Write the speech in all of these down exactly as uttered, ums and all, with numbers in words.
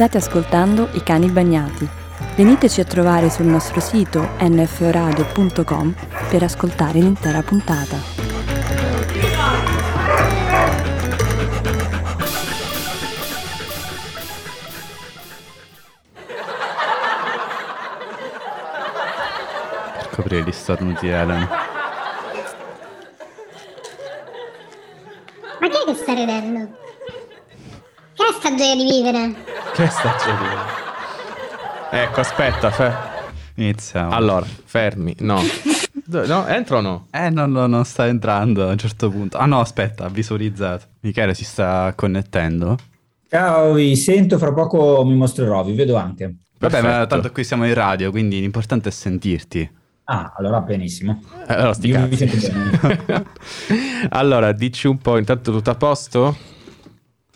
State ascoltando I Cani Bagnati. Veniteci a trovare sul nostro sito n f radio punto com per ascoltare l'intera puntata. Per coprire gli starnuti di Elena. Ma chi è che sta ridendo? Che è sta gioia di vivere? Che sta succedendo? Ecco, aspetta, fe... iniziamo. Allora, fermi, no. No, entro o no? Eh, no, no, non sta entrando a un certo punto. Ah no, aspetta, visualizzato. Michele si sta connettendo. Ciao, vi sento, fra poco mi mostrerò, vi vedo anche. Vabbè, ma tanto qui siamo in radio, quindi l'importante è sentirti. Ah, allora benissimo. Allora, sti cazzi. Mi sento allora, dici un po', intanto tutto a posto?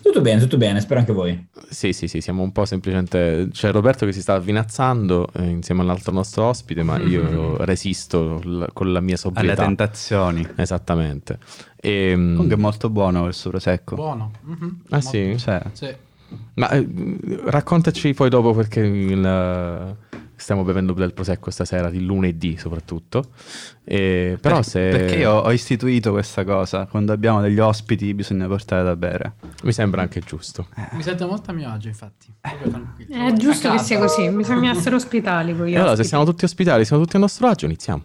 Tutto bene, tutto bene, spero anche voi. Sì, sì, sì, siamo un po' semplicemente... C'è Roberto che si sta avvinazzando eh, insieme all'altro nostro ospite, ma io resisto l- con la mia sobrietà. Alle tentazioni. Esattamente. E, comunque è molto buono il prosecco. Buono. Mm-hmm. Ah molto... sì? Cioè... Sì. Ma eh, raccontaci poi dopo perché il... stiamo bevendo del prosecco stasera, di lunedì soprattutto. E, però per, se... Perché io ho istituito questa cosa, quando abbiamo degli ospiti bisogna portare da bere. Mi sembra anche giusto. Eh. Mi sento molto a mio agio, infatti. È giusto che sia così, bisogna essere ospitali con gli allora, ospiti. Se siamo tutti ospitali, siamo tutti a nostro agio, iniziamo.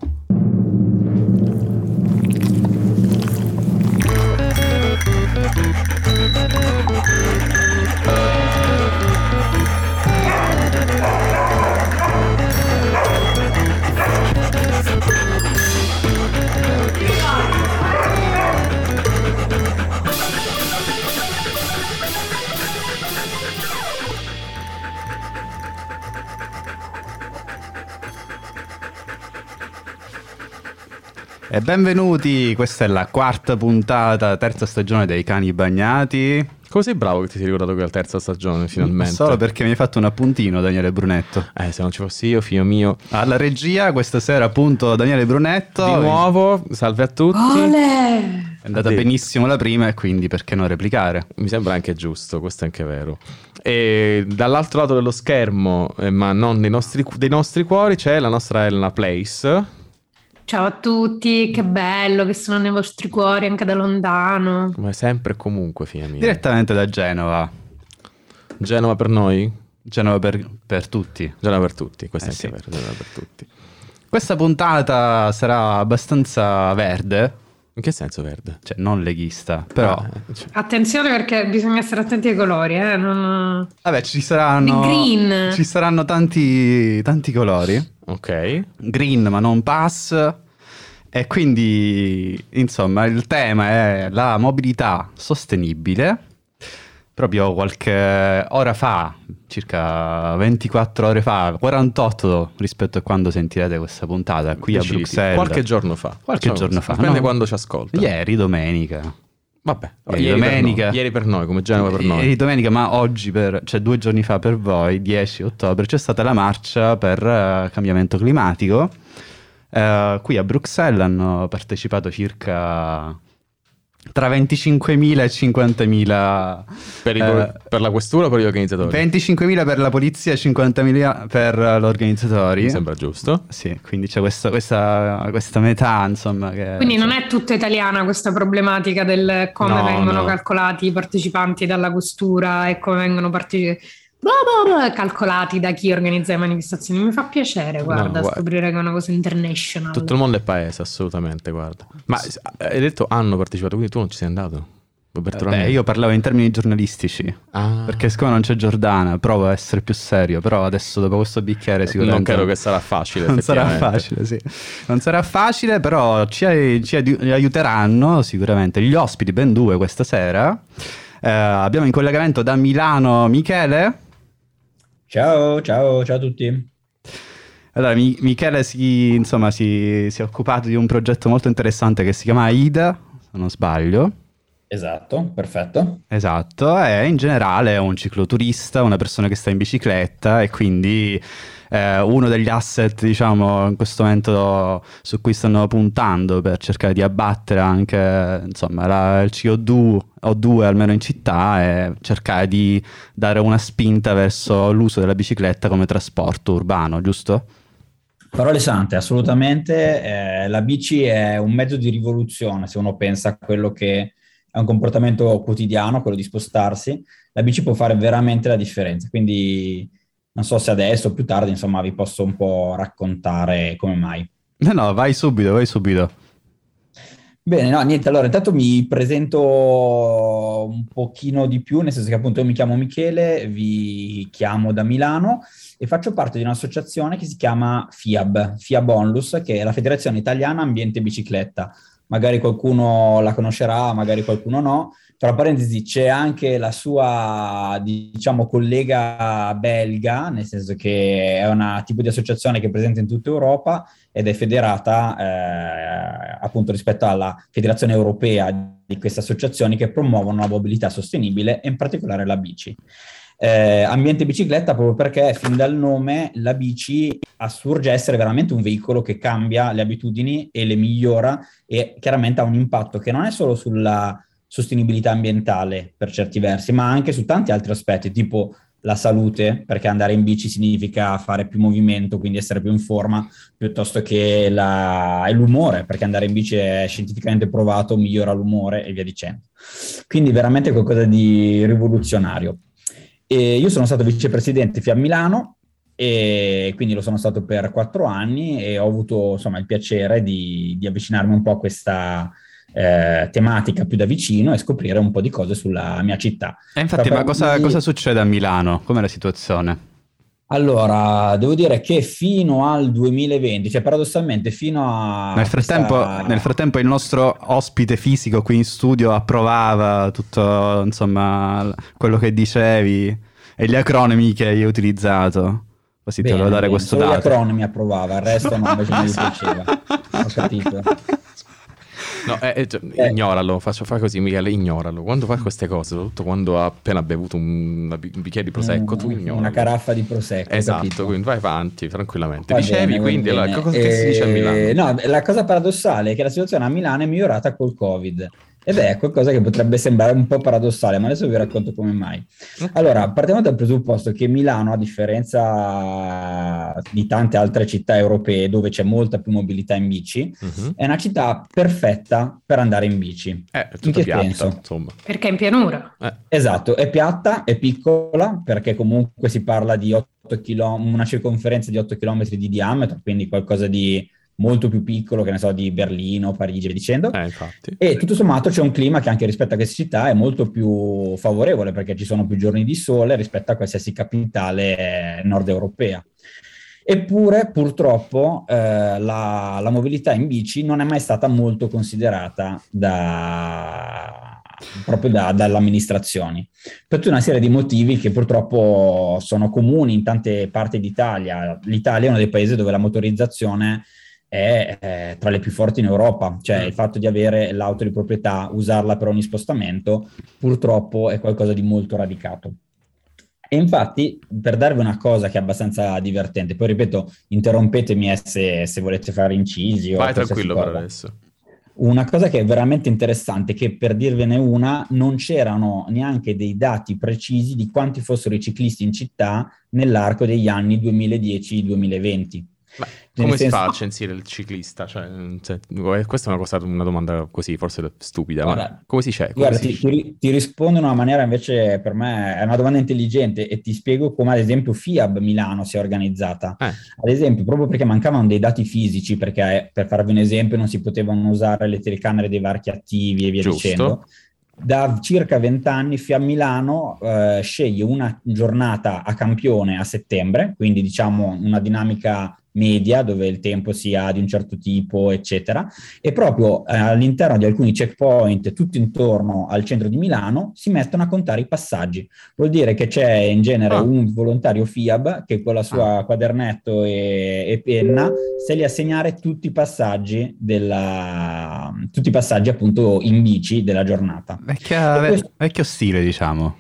E benvenuti, questa è la quarta puntata, terza stagione dei Cani Bagnati. Così bravo che ti sei ricordato che è la terza stagione, finalmente. Solo perché mi hai fatto un appuntino, Daniele Brunetto. Eh, se non ci fossi io, figlio mio. Alla regia, questa sera appunto Daniele Brunetto. Di nuovo, salve a tutti. Ole! È andata benissimo la prima e quindi perché non replicare? Mi sembra anche giusto, questo è anche vero. E dall'altro lato dello schermo, eh, ma non dei nostri, dei nostri cuori, c'è la nostra Elena Place. Ciao a tutti, che bello che sono nei vostri cuori anche da lontano. Come sempre e comunque, figlia mia. Direttamente da Genova. Genova per noi? Genova per, per tutti. Genova per tutti, questa eh è sì. Vero, Genova per tutti. Questa puntata sarà abbastanza verde. In che senso verde? Cioè non leghista, però... Ah, cioè... Attenzione perché bisogna essere attenti ai colori, eh. Non... Vabbè, ci saranno... Green. Ci saranno tanti, tanti colori. Ok. Green ma non pass. E quindi, insomma, il tema è la mobilità sostenibile. Proprio qualche ora fa, circa ventiquattro ore fa, quarantotto rispetto a quando sentirete questa puntata qui decidi. A Bruxelles. Qualche giorno fa. Qualche cioè, giorno fa. Dipende no? Quando ci ascolta. Ieri domenica. Vabbè, ieri, ieri, domenica, per ieri per noi, come Genova per noi. Ieri domenica, ma oggi, per, cioè due giorni fa per voi, dieci ottobre, c'è stata la marcia per uh, cambiamento climatico. Uh, qui a Bruxelles hanno partecipato circa tra venticinquemila e cinquantamila per, il, eh, per la questura o per gli organizzatori? venticinquemila per la polizia e cinquantamila per gli organizzatori. Mi sembra giusto. Sì, quindi c'è questo, questa, questa metà, insomma. Che, quindi cioè... non è tutta italiana questa problematica del come no, vengono no. calcolati i partecipanti dalla questura e come vengono partecipati. Calcolati da chi organizza le manifestazioni. Mi fa piacere, guarda, no, guarda, scoprire che è una cosa international. Tutto il mondo è paese, assolutamente, guarda. Ma hai detto hanno partecipato, quindi tu non ci sei andato? Beh, io parlavo in termini giornalistici ah. perché siccome non c'è Giordana provo a essere più serio, però adesso dopo questo bicchiere sicuramente non credo che sarà facile. Non sarà facile, sì. Non sarà facile, però ci, ci aiuteranno sicuramente gli ospiti, ben due questa sera. Eh, abbiamo in collegamento da Milano Michele. Ciao, ciao, ciao a tutti. Allora, Mi- Michele si, insomma, si, si è occupato di un progetto molto interessante che si chiama Ida, se non sbaglio. Esatto, perfetto. Esatto, è in generale un cicloturista, una persona che sta in bicicletta, e quindi eh, uno degli asset, diciamo, in questo momento su cui stanno puntando per cercare di abbattere anche, insomma, la, il C O due, almeno in città, e cercare di dare una spinta verso l'uso della bicicletta come trasporto urbano, giusto? Parole sante, assolutamente. Eh, la bici è un mezzo di rivoluzione, se uno pensa a quello che è un comportamento quotidiano, quello di spostarsi. La bici può fare veramente la differenza, quindi non so se adesso o più tardi, insomma, vi posso un po' raccontare come mai. No, no, vai subito, vai subito. Bene, no, niente, allora intanto mi presento un pochino di più, nel senso che appunto io mi chiamo Michele, vi chiamo da Milano e faccio parte di un'associazione che si chiama F I A B, F I A B Onlus, che è la Federazione Italiana Ambiente Bicicletta. Magari qualcuno la conoscerà, magari qualcuno no. Tra parentesi c'è anche la sua, diciamo, collega belga, nel senso che è una tipo di associazione che è presente in tutta Europa ed è federata eh, appunto rispetto alla Federazione Europea di queste associazioni che promuovono la mobilità sostenibile e in particolare la bici. Eh, ambiente bicicletta proprio perché fin dal nome la bici assurge essere veramente un veicolo che cambia le abitudini e le migliora, e chiaramente ha un impatto che non è solo sulla sostenibilità ambientale per certi versi, ma anche su tanti altri aspetti, tipo la salute, perché andare in bici significa fare più movimento, quindi essere più in forma, piuttosto che la... e l'umore, perché andare in bici è scientificamente provato, migliora l'umore e via dicendo. Quindi veramente qualcosa di rivoluzionario. E io sono stato vicepresidente F I A B Milano, e quindi lo sono stato per quattro anni e ho avuto, insomma, il piacere di, di avvicinarmi un po' a questa eh, tematica più da vicino e scoprire un po' di cose sulla mia città. E infatti, Tra ma cosa, di... cosa succede a Milano? Com'è la situazione? Allora, devo dire che fino al duemilaventi, cioè paradossalmente fino a... Nel frattempo, questa... nel frattempo il nostro ospite fisico qui in studio approvava tutto, insomma, quello che dicevi e gli acronimi che hai utilizzato. Così bene, te lo dare bene, questo dato. Gli acronimi approvava, il resto no, invece non gli piaceva. Ho capito. No, eh, eh, ignoralo, faccio fare così, Michele, ignoralo. Quando fa queste cose, soprattutto quando ha appena bevuto un, un bicchiere di prosecco, mm, tu ignoralo. Una caraffa di prosecco. Esatto, capito? Quindi vai avanti tranquillamente. Va Dicevi bene, quindi, allora, cosa eh, che si dice a Milano? No, la cosa paradossale è che la situazione a Milano è migliorata col Covid. Ed è qualcosa che potrebbe sembrare un po' paradossale, ma adesso vi racconto come mai. Allora, partiamo dal presupposto che Milano, a differenza di tante altre città europee dove c'è molta più mobilità in bici, uh-huh. è una città perfetta per andare in bici. Eh, è in che piatta, senso? Insomma. Perché è in pianura. Eh. Esatto, è piatta, è piccola, perché comunque si parla di otto chilom- una circonferenza di otto chilometri di diametro, quindi qualcosa di... molto più piccolo, che ne so, di Berlino, Parigi e dicendo, eh, e tutto sommato c'è un clima che anche rispetto a queste città è molto più favorevole, perché ci sono più giorni di sole rispetto a qualsiasi capitale nord europea. Eppure purtroppo eh, la, la mobilità in bici non è mai stata molto considerata da, proprio da, dalle amministrazioni, per tutta una serie di motivi che purtroppo sono comuni in tante parti d'Italia. L'Italia è uno dei paesi dove la motorizzazione è eh, tra le più forti in Europa, cioè il fatto di avere l'auto di proprietà, usarla per ogni spostamento, purtroppo è qualcosa di molto radicato. E infatti, per darvi una cosa che è abbastanza divertente, poi ripeto, interrompetemi se, se volete fare incisi. Vai o tranquillo per adesso. Una cosa che è veramente interessante, che per dirvene una, non c'erano neanche dei dati precisi di quanti fossero i ciclisti in città nell'arco degli anni duemiladieci duemilaventi. Ma come senso... si fa a censire il ciclista? Cioè, cioè, questa è una, cosa, una domanda così forse stupida, guarda, ma come si c'è? Come guarda, si... Ti, ti rispondo in una maniera invece, per me, è una domanda intelligente, e ti spiego come ad esempio F I A B Milano si è organizzata. Eh. Ad esempio, proprio perché mancavano dei dati fisici, perché per farvi un esempio non si potevano usare le telecamere dei varchi attivi e via Giusto. dicendo. Da circa vent'anni F I A B Milano eh, sceglie una giornata a campione a settembre, quindi diciamo una dinamica media dove il tempo sia di un certo tipo, eccetera, e proprio eh, all'interno di alcuni checkpoint tutto intorno al centro di Milano si mettono a contare i passaggi. Vuol dire che c'è in genere ah. un volontario F I A B che con la sua ah. quadernetto e, e penna se li assegnare tutti i passaggi della, tutti i passaggi appunto in bici della giornata. Vecchia, questo... vecchio stile, diciamo.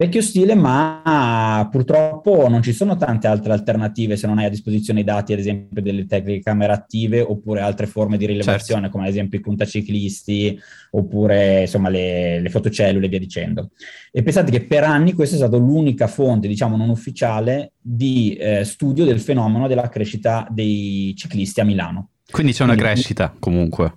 Vecchio stile, ma purtroppo non ci sono tante altre alternative se non hai a disposizione i dati, ad esempio, delle telecamere attive oppure altre forme di rilevazione, certo, come ad esempio i contaciclisti oppure insomma le, le fotocellule e via dicendo. E pensate che per anni questa è stata l'unica fonte, diciamo, non ufficiale di eh, studio del fenomeno della crescita dei ciclisti a Milano. Quindi c'è una Quindi... crescita comunque.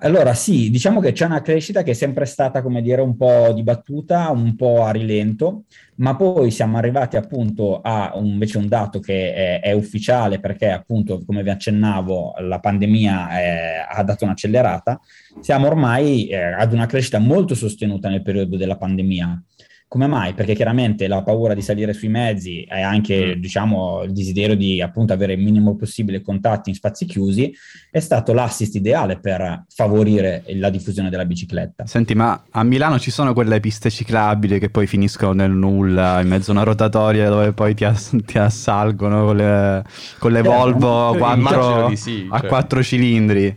Allora sì, diciamo che c'è una crescita che è sempre stata, come dire, un po' dibattuta, un po' a rilento, ma poi siamo arrivati appunto a un, invece un dato che è, è ufficiale, perché appunto, come vi accennavo, la pandemia è, ha dato un'accelerata. Siamo ormai eh, ad una crescita molto sostenuta nel periodo della pandemia. Come mai? Perché chiaramente la paura di salire sui mezzi e anche, diciamo, il desiderio di appunto avere il minimo possibile contatti in spazi chiusi è stato l'assist ideale per favorire la diffusione della bicicletta. Senti, ma a Milano ci sono quelle piste ciclabili che poi finiscono nel nulla, in mezzo a una rotatoria dove poi ti, ass- ti assalgono con le, con le eh, Volvo quattro, sì, a cioè. quattro cilindri?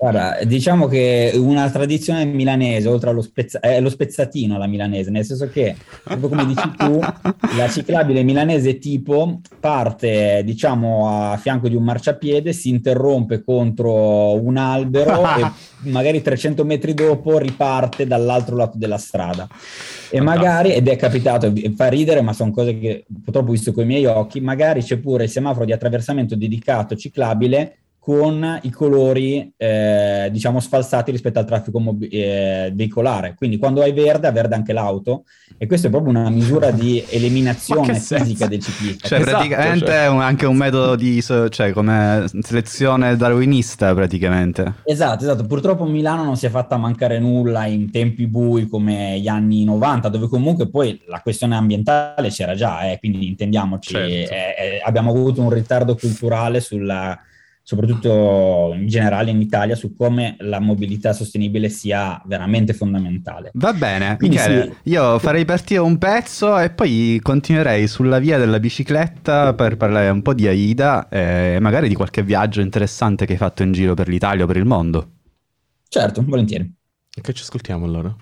Guarda, diciamo che una tradizione milanese, oltre allo spezza- è lo spezzatino alla milanese, nel senso che, proprio come dici tu, la ciclabile milanese tipo parte, diciamo, a fianco di un marciapiede, si interrompe contro un albero e magari trecento metri dopo riparte dall'altro lato della strada. E magari, ed è capitato, fa ridere, ma sono cose che purtroppo ho visto coi miei occhi, magari c'è pure il semaforo di attraversamento dedicato ciclabile con i colori eh, diciamo sfalsati rispetto al traffico mob- eh, veicolare, quindi quando hai verde ha verde anche l'auto, e questa è proprio una misura di eliminazione fisica del ciclista, cioè esatto, praticamente cioè. È un, anche un metodo di cioè come selezione darwinista praticamente. Esatto, esatto. Purtroppo Milano non si è fatta mancare nulla in tempi bui come gli anni novanta, dove comunque poi la questione ambientale c'era già, eh, quindi intendiamoci, certo. eh, abbiamo avuto un ritardo culturale sulla soprattutto in generale in Italia, su come la mobilità sostenibile sia veramente fondamentale. Va bene, quindi Michele, sì. Io farei partire un pezzo e poi continuerei sulla via della bicicletta per parlare un po' di AIDA e magari di qualche viaggio interessante che hai fatto in giro per l'Italia o per il mondo. Certo, volentieri. Che ci ascoltiamo allora?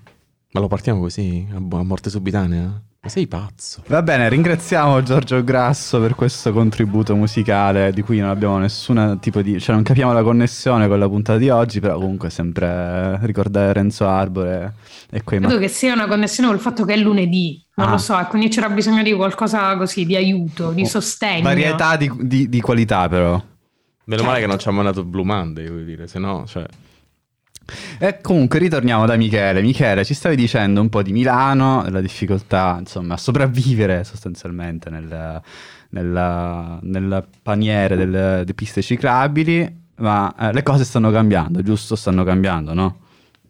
Ma lo partiamo così, a morte subitanea? Ma sei pazzo. Va bene, ringraziamo Giorgio Grasso per questo contributo musicale di cui non abbiamo nessun tipo di... cioè non capiamo la connessione con la puntata di oggi, però comunque sempre ricordare Renzo Arbore e quei... Credo ma... che sia una connessione col fatto che è lunedì, non ah. lo so, e quindi c'era bisogno di qualcosa così, di aiuto, di oh, sostegno. Varietà di, di, di qualità però. Meno certo. Male che non ci ha mandato Blue Monday, vuol dire, se no... cioè... E comunque ritorniamo da Michele. Michele, ci stavi dicendo un po' di Milano, della difficoltà insomma a sopravvivere sostanzialmente nel, nella, nella paniere delle, delle piste ciclabili, ma eh, le cose stanno cambiando, giusto? Stanno cambiando, no?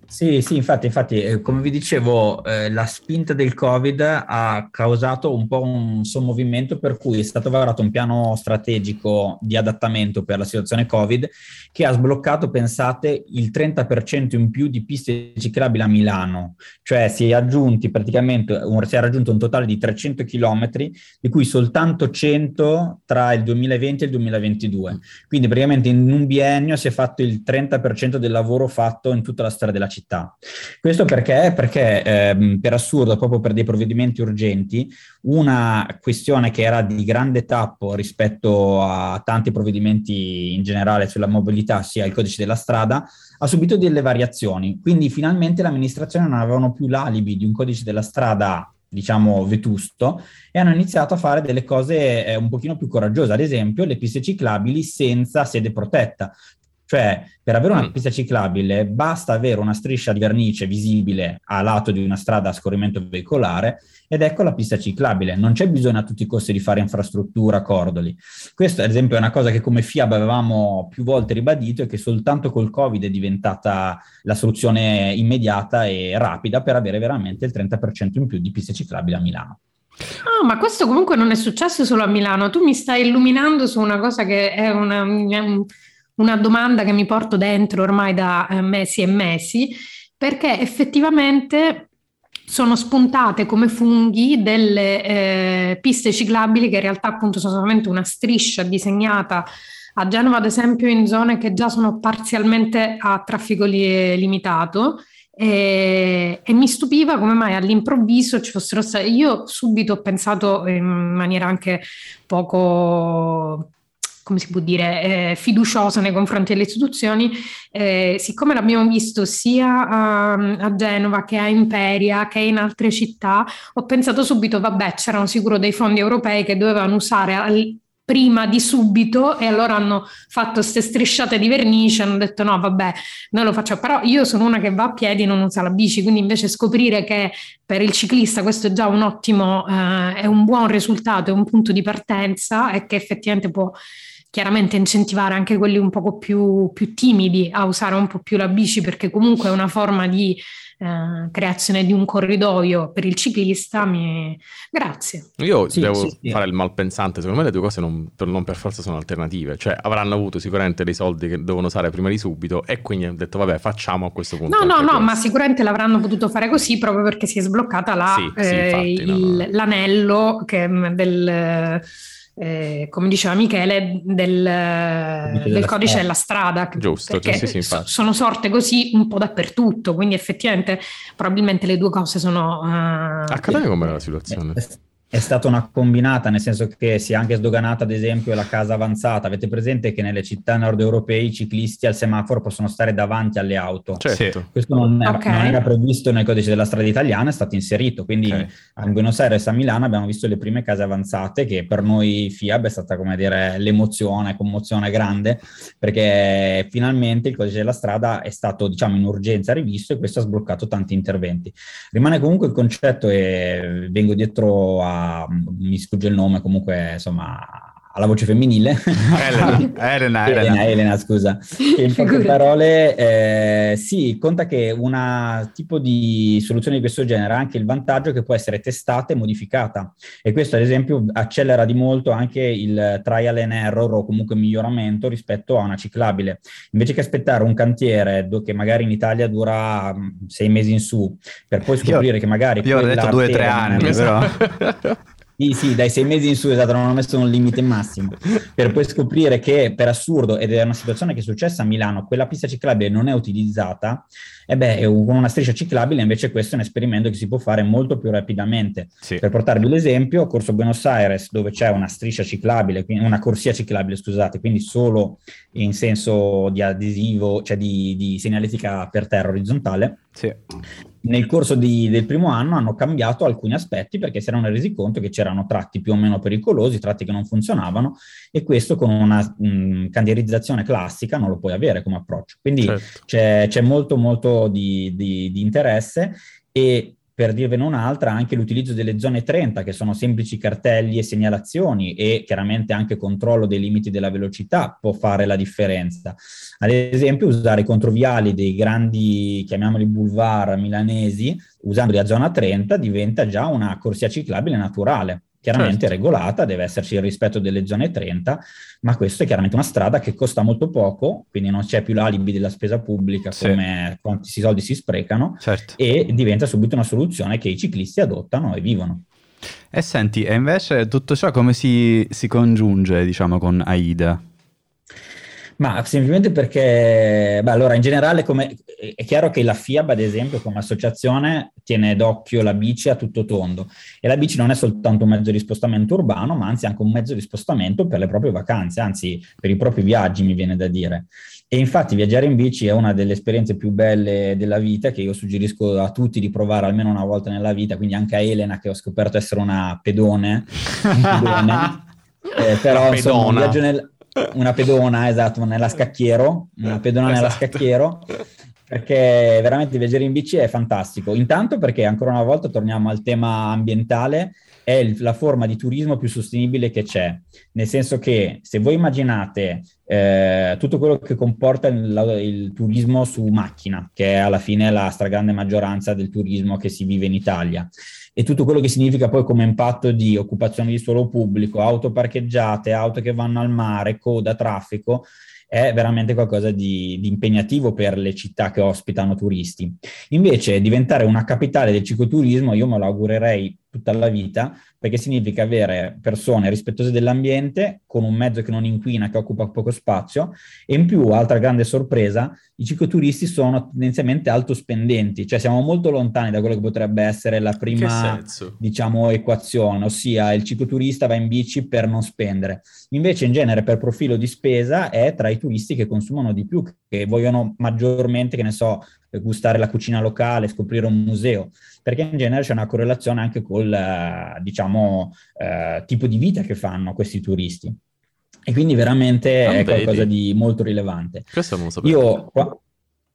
Sì, sì, infatti, infatti eh, come vi dicevo, eh, la spinta del Covid ha causato un po' un sommovimento, per cui è stato varato un piano strategico di adattamento per la situazione Covid che ha sbloccato, pensate, il trenta per cento in più di piste ciclabili a Milano, cioè si è aggiunti praticamente un, si è raggiunto un totale di trecento chilometri, di cui soltanto cento tra il duemilaventi e il duemilaventidue. Quindi praticamente in un biennio si è fatto il trenta per cento del lavoro fatto in tutta la storia della città. città. Questo perché? Perché ehm, per assurdo, proprio per dei provvedimenti urgenti, una questione che era di grande tappo rispetto a tanti provvedimenti in generale sulla mobilità, sia il codice della strada, ha subito delle variazioni. Quindi finalmente l'amministrazione non avevano più l'alibi di un codice della strada, diciamo, vetusto, e hanno iniziato a fare delle cose eh, un pochino più coraggiose, ad esempio le piste ciclabili senza sede protetta. Cioè, per avere una pista ciclabile basta avere una striscia di vernice visibile a lato di una strada a scorrimento veicolare ed ecco la pista ciclabile. Non c'è bisogno a tutti i costi di fare infrastruttura, cordoli. Questo, ad esempio, è una cosa che come FIAB avevamo più volte ribadito e che soltanto col Covid è diventata la soluzione immediata e rapida per avere veramente il trenta per cento in più di piste ciclabili a Milano. Ah, ma questo comunque non è successo solo a Milano. Tu mi stai illuminando su una cosa che è una... una domanda che mi porto dentro ormai da eh, mesi e mesi, perché effettivamente sono spuntate come funghi delle eh, piste ciclabili che in realtà appunto sono solamente una striscia disegnata A Genova, ad esempio, in zone che già sono parzialmente a traffico li- limitato, e, e mi stupiva come mai all'improvviso ci fossero stati. Io subito ho pensato in maniera anche poco, come si può dire, eh, fiduciosa nei confronti delle istituzioni, eh, siccome l'abbiamo visto sia a, a Genova che a Imperia che in altre città, ho pensato subito, vabbè, c'erano sicuro dei fondi europei che dovevano usare al, prima di subito, e allora hanno fatto queste strisciate di vernice, hanno detto no, vabbè, noi lo facciamo. Però io sono una che va a piedi e non usa la bici, quindi invece scoprire che per il ciclista questo è già un ottimo, eh, è un buon risultato, è un punto di partenza, e che effettivamente può chiaramente incentivare anche quelli un poco più, più timidi a usare un po' più la bici, perché comunque è una forma di eh, creazione di un corridoio per il ciclista. Mi... Grazie. Io sì, devo sì, sì. fare il malpensante, secondo me le due cose non per, non per forza sono alternative, cioè avranno avuto sicuramente dei soldi che devono usare prima di subito e quindi hanno detto vabbè, facciamo a questo punto. No, no, no, cose. Ma sicuramente l'avranno potuto fare così proprio perché si è sbloccata la, sì, sì, infatti, eh, no, il, no. l'anello che, del... Eh, come diceva Michele, del, Michele del codice strada. della strada, giusto, perché sì, sì, so, sono sorte così un po' dappertutto, quindi effettivamente probabilmente le due cose sono uh... a capire com'era la situazione. È, è stata una combinata, nel senso che si è anche sdoganata ad esempio la casa avanzata. Avete presente che nelle città nord europee i ciclisti al semaforo possono stare davanti alle auto? Certo. Questo non era, okay. non era previsto nel codice della strada italiana, è stato inserito, quindi okay. a Buenos Aires e a Milano abbiamo visto le prime case avanzate, che per noi F I A B è stata, come dire, l'emozione, commozione grande, perché finalmente il codice della strada è stato, diciamo, in urgenza rivisto, e questo ha sbloccato tanti interventi. Rimane comunque il concetto, e vengo dietro a mi sfugge il nome, comunque insomma alla voce femminile Elena, Elena, Elena, Elena scusa in poche parole, eh, sì, conta che una tipo di soluzione di questo genere ha anche il vantaggio che può essere testata e modificata, e questo ad esempio accelera di molto anche il trial and error, o comunque miglioramento rispetto a una ciclabile, invece che aspettare un cantiere che magari in Italia dura sei mesi in su per poi scoprire io, che magari io ho detto due o tre anni però Sì, sì, dai sei mesi in su, esatto, non hanno messo un limite massimo, per poi scoprire che, per assurdo, ed è una situazione che è successa a Milano, quella pista ciclabile non è utilizzata, e beh, con una striscia ciclabile invece questo è un esperimento che si può fare molto più rapidamente. Sì. Per portarvi l'esempio, Corso Buenos Aires, dove c'è una striscia ciclabile, una corsia ciclabile, scusate, quindi solo in senso di adesivo, cioè di, di segnaletica per terra orizzontale. Sì. Nel corso di, del primo anno hanno cambiato alcuni aspetti perché si erano resi conto che c'erano tratti più o meno pericolosi, tratti che non funzionavano, e questo con una mh, candierizzazione classica non lo puoi avere come approccio. Quindi certo. c'è, c'è molto molto di, di, di interesse. E per dirvene un'altra, anche l'utilizzo delle zone trenta, che sono semplici cartelli e segnalazioni, e chiaramente anche controllo dei limiti della velocità, può fare la differenza. Ad esempio, usare i controviali dei grandi, chiamiamoli boulevard milanesi, usandoli a zona trenta, diventa già una corsia ciclabile naturale. Chiaramente certo. regolata, deve esserci il rispetto delle zone trenta, ma questa è chiaramente una strada che costa molto poco, quindi non c'è più l'alibi della spesa pubblica, sì. come quanti soldi si sprecano, certo. e diventa subito una soluzione che i ciclisti adottano e vivono. E senti, e invece tutto ciò come si, si congiunge, diciamo, con AIDA? Ma semplicemente perché, beh, allora in generale come, è chiaro che la F I A B ad esempio come associazione tiene d'occhio la bici a tutto tondo, e la bici non è soltanto un mezzo di spostamento urbano, ma anzi anche un mezzo di spostamento per le proprie vacanze, anzi per i propri viaggi, mi viene da dire. E infatti viaggiare in bici è una delle esperienze più belle della vita, che io suggerisco a tutti di provare almeno una volta nella vita, quindi anche a Elena, che ho scoperto essere una pedone, un pedone. Eh, però insomma, un viaggio nel... Una pedona, esatto, nella Scacchiero, una pedona esatto. nella Scacchiero, perché veramente viaggiare in bici è fantastico. Intanto perché ancora una volta torniamo al tema ambientale, è il, la forma di turismo più sostenibile che c'è, nel senso che se voi immaginate eh, tutto quello che comporta il, il turismo su macchina, che è alla fine la stragrande maggioranza del turismo che si vive in Italia, e tutto quello che significa poi come impatto di occupazione di suolo pubblico, auto parcheggiate, auto che vanno al mare, coda, traffico, è veramente qualcosa di, di impegnativo per le città che ospitano turisti. Invece diventare una capitale del cicloturismo, io me lo augurerei tutta la vita, perché significa avere persone rispettose dell'ambiente con un mezzo che non inquina, che occupa poco spazio, e in più, altra grande sorpresa, i cicloturisti sono tendenzialmente altospendenti, cioè siamo molto lontani da quello che potrebbe essere la prima, diciamo, equazione, ossia il cicloturista va in bici per non spendere. Invece in genere per profilo di spesa è tra i turisti che consumano di più, che vogliono maggiormente, che ne so, gustare la cucina locale, scoprire un museo, perché in genere c'è una correlazione anche col, diciamo, eh, tipo di vita che fanno questi turisti. E quindi veramente ah, è vedi. qualcosa di molto rilevante. Questo non lo sapevo. Io qua...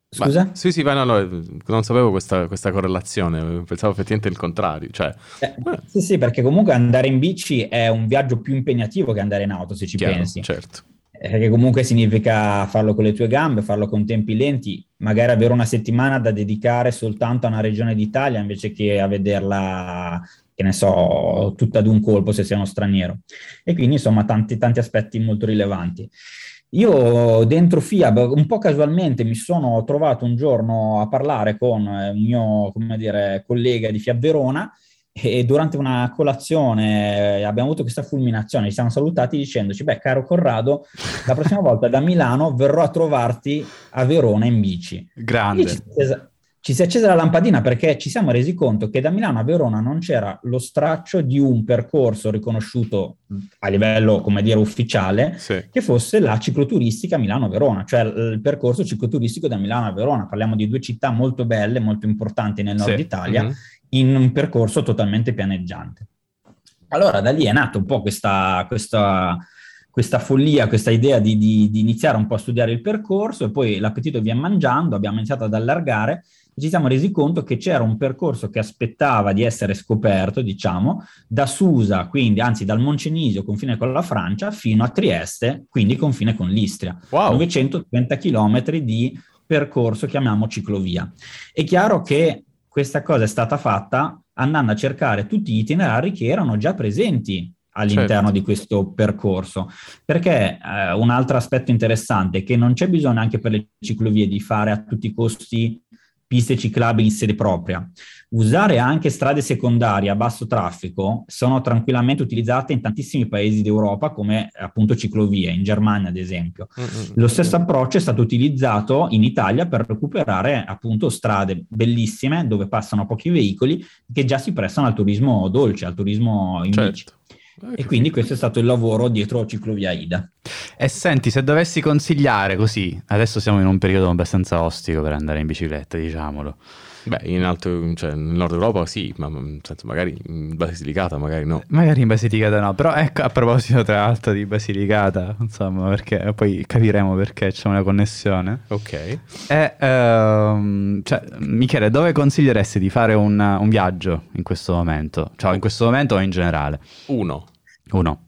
Scusa? Beh, sì, sì, beh, no, no, non sapevo questa, questa correlazione, pensavo effettivamente il contrario. Cioè... Eh, sì, sì, perché comunque andare in bici è un viaggio più impegnativo che andare in auto, se ci Chiaro, pensi. Certo. Perché comunque significa farlo con le tue gambe, farlo con tempi lenti, magari avere una settimana da dedicare soltanto a una regione d'Italia invece che a vederla, che ne so, tutta ad un colpo se sei uno straniero. E quindi insomma tanti, tanti aspetti molto rilevanti. Io dentro F I A B un po' casualmente mi sono trovato un giorno a parlare con un mio, come dire, collega di F I A B Verona, e durante una colazione abbiamo avuto questa fulminazione, ci siamo salutati dicendoci: beh, caro Corrado, la prossima volta da Milano verrò a trovarti a Verona in bici. Grande. Ci si, accesa, ci si è accesa la lampadina, perché ci siamo resi conto che da Milano a Verona non c'era lo straccio di un percorso riconosciuto a livello, come dire, ufficiale, sì, che fosse la cicloturistica Milano-Verona, cioè il percorso cicloturistico da Milano a Verona. Parliamo di due città molto belle, molto importanti nel nord, sì, Italia, mm-hmm, in un percorso totalmente pianeggiante. Allora da lì è nato un po' questa, questa, questa follia, questa idea di, di, di iniziare un po' a studiare il percorso, e poi l'appetito viene mangiando, abbiamo iniziato ad allargare e ci siamo resi conto che c'era un percorso che aspettava di essere scoperto, diciamo, da Susa, quindi anzi dal Moncenisio, confine con la Francia, fino a Trieste, quindi confine con l'Istria. Wow. novecentotrenta chilometri di percorso, chiamiamo ciclovia. È chiaro che questa cosa è stata fatta andando a cercare tutti gli itinerari che erano già presenti all'interno, certo, di questo percorso, perché eh, un altro aspetto interessante è che non c'è bisogno anche per le ciclovie di fare a tutti i costi piste ciclabili in sede propria. Usare anche strade secondarie a basso traffico sono tranquillamente utilizzate in tantissimi paesi d'Europa come appunto ciclovie, in Germania ad esempio. Mm-hmm. Lo stesso approccio è stato utilizzato in Italia per recuperare appunto strade bellissime dove passano pochi veicoli, che già si prestano al turismo dolce, al turismo in bici. E quindi questo è stato il lavoro dietro Ciclovia Ida. E senti, se dovessi consigliare così, adesso siamo in un periodo abbastanza ostico per andare in bicicletta, diciamolo. Beh, in alto, cioè, nel nord Europa sì, ma nel senso, magari in Basilicata magari no. Magari in Basilicata no, però ecco, a proposito tra l'altro di Basilicata, insomma, perché poi capiremo perché c'è una connessione. Ok. E, ehm, cioè, Michele, dove consiglieresti di fare un, un viaggio in questo momento? Cioè in questo momento o in generale? Uno. Uno.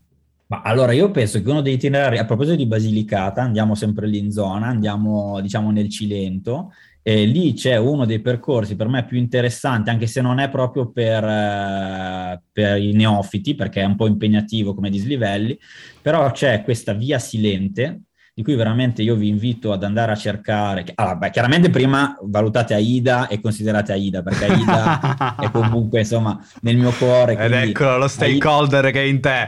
Ma allora io penso che uno degli itinerari, a proposito di Basilicata, andiamo sempre lì in zona, andiamo diciamo nel Cilento, e lì c'è uno dei percorsi per me più interessanti, anche se non è proprio per, eh, per i neofiti, perché è un po' impegnativo come dislivelli, però c'è questa Via Silente, di cui veramente io vi invito ad andare a cercare. Ah, beh, chiaramente prima valutate Aida e considerate Aida, perché Aida è comunque insomma nel mio cuore. Ed ecco lo stakeholder Aida... che è in te.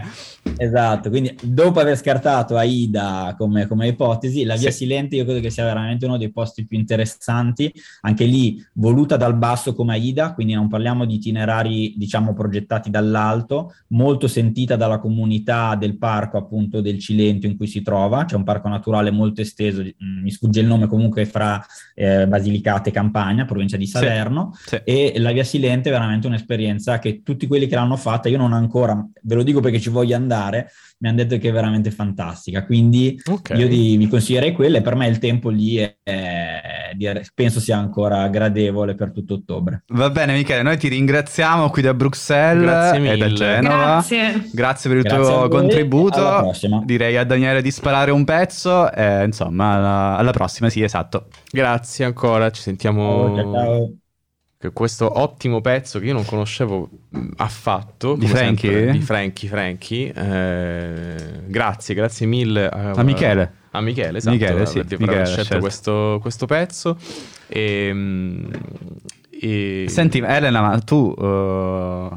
Esatto, quindi dopo aver scartato Aida come, come ipotesi, la Via, sì, Silente io credo che sia veramente uno dei posti più interessanti, anche lì voluta dal basso come Aida, quindi non parliamo di itinerari diciamo progettati dall'alto, molto sentita dalla comunità del parco appunto del Cilento in cui si trova, c'è un parco naturale molto esteso, mi sfugge il nome, comunque fra eh, Basilicata e Campania, provincia di Salerno, sì, sì, e la Via Silente è veramente un'esperienza che tutti quelli che l'hanno fatta, io non ancora, ve lo dico perché ci voglio andare, mi hanno detto che è veramente fantastica, quindi okay, io di, vi consiglierei quella, e per me il tempo lì è, è, penso sia ancora gradevole per tutto ottobre. Va bene Michele, noi ti ringraziamo qui da Bruxelles e da Genova. Grazie, grazie per il grazie tuo contributo, direi a Daniele di sparare un pezzo e insomma alla, alla prossima, sì esatto. Grazie ancora, ci sentiamo. Ciao, ciao. Che questo ottimo pezzo che io non conoscevo affatto di Frankie, di Frankie, Frankie. Eh, grazie, grazie mille a, a Michele, a Michele, esatto, Michele, sì, per aver scelto questo, questo pezzo. E, E... Senti Elena, ma tu uh,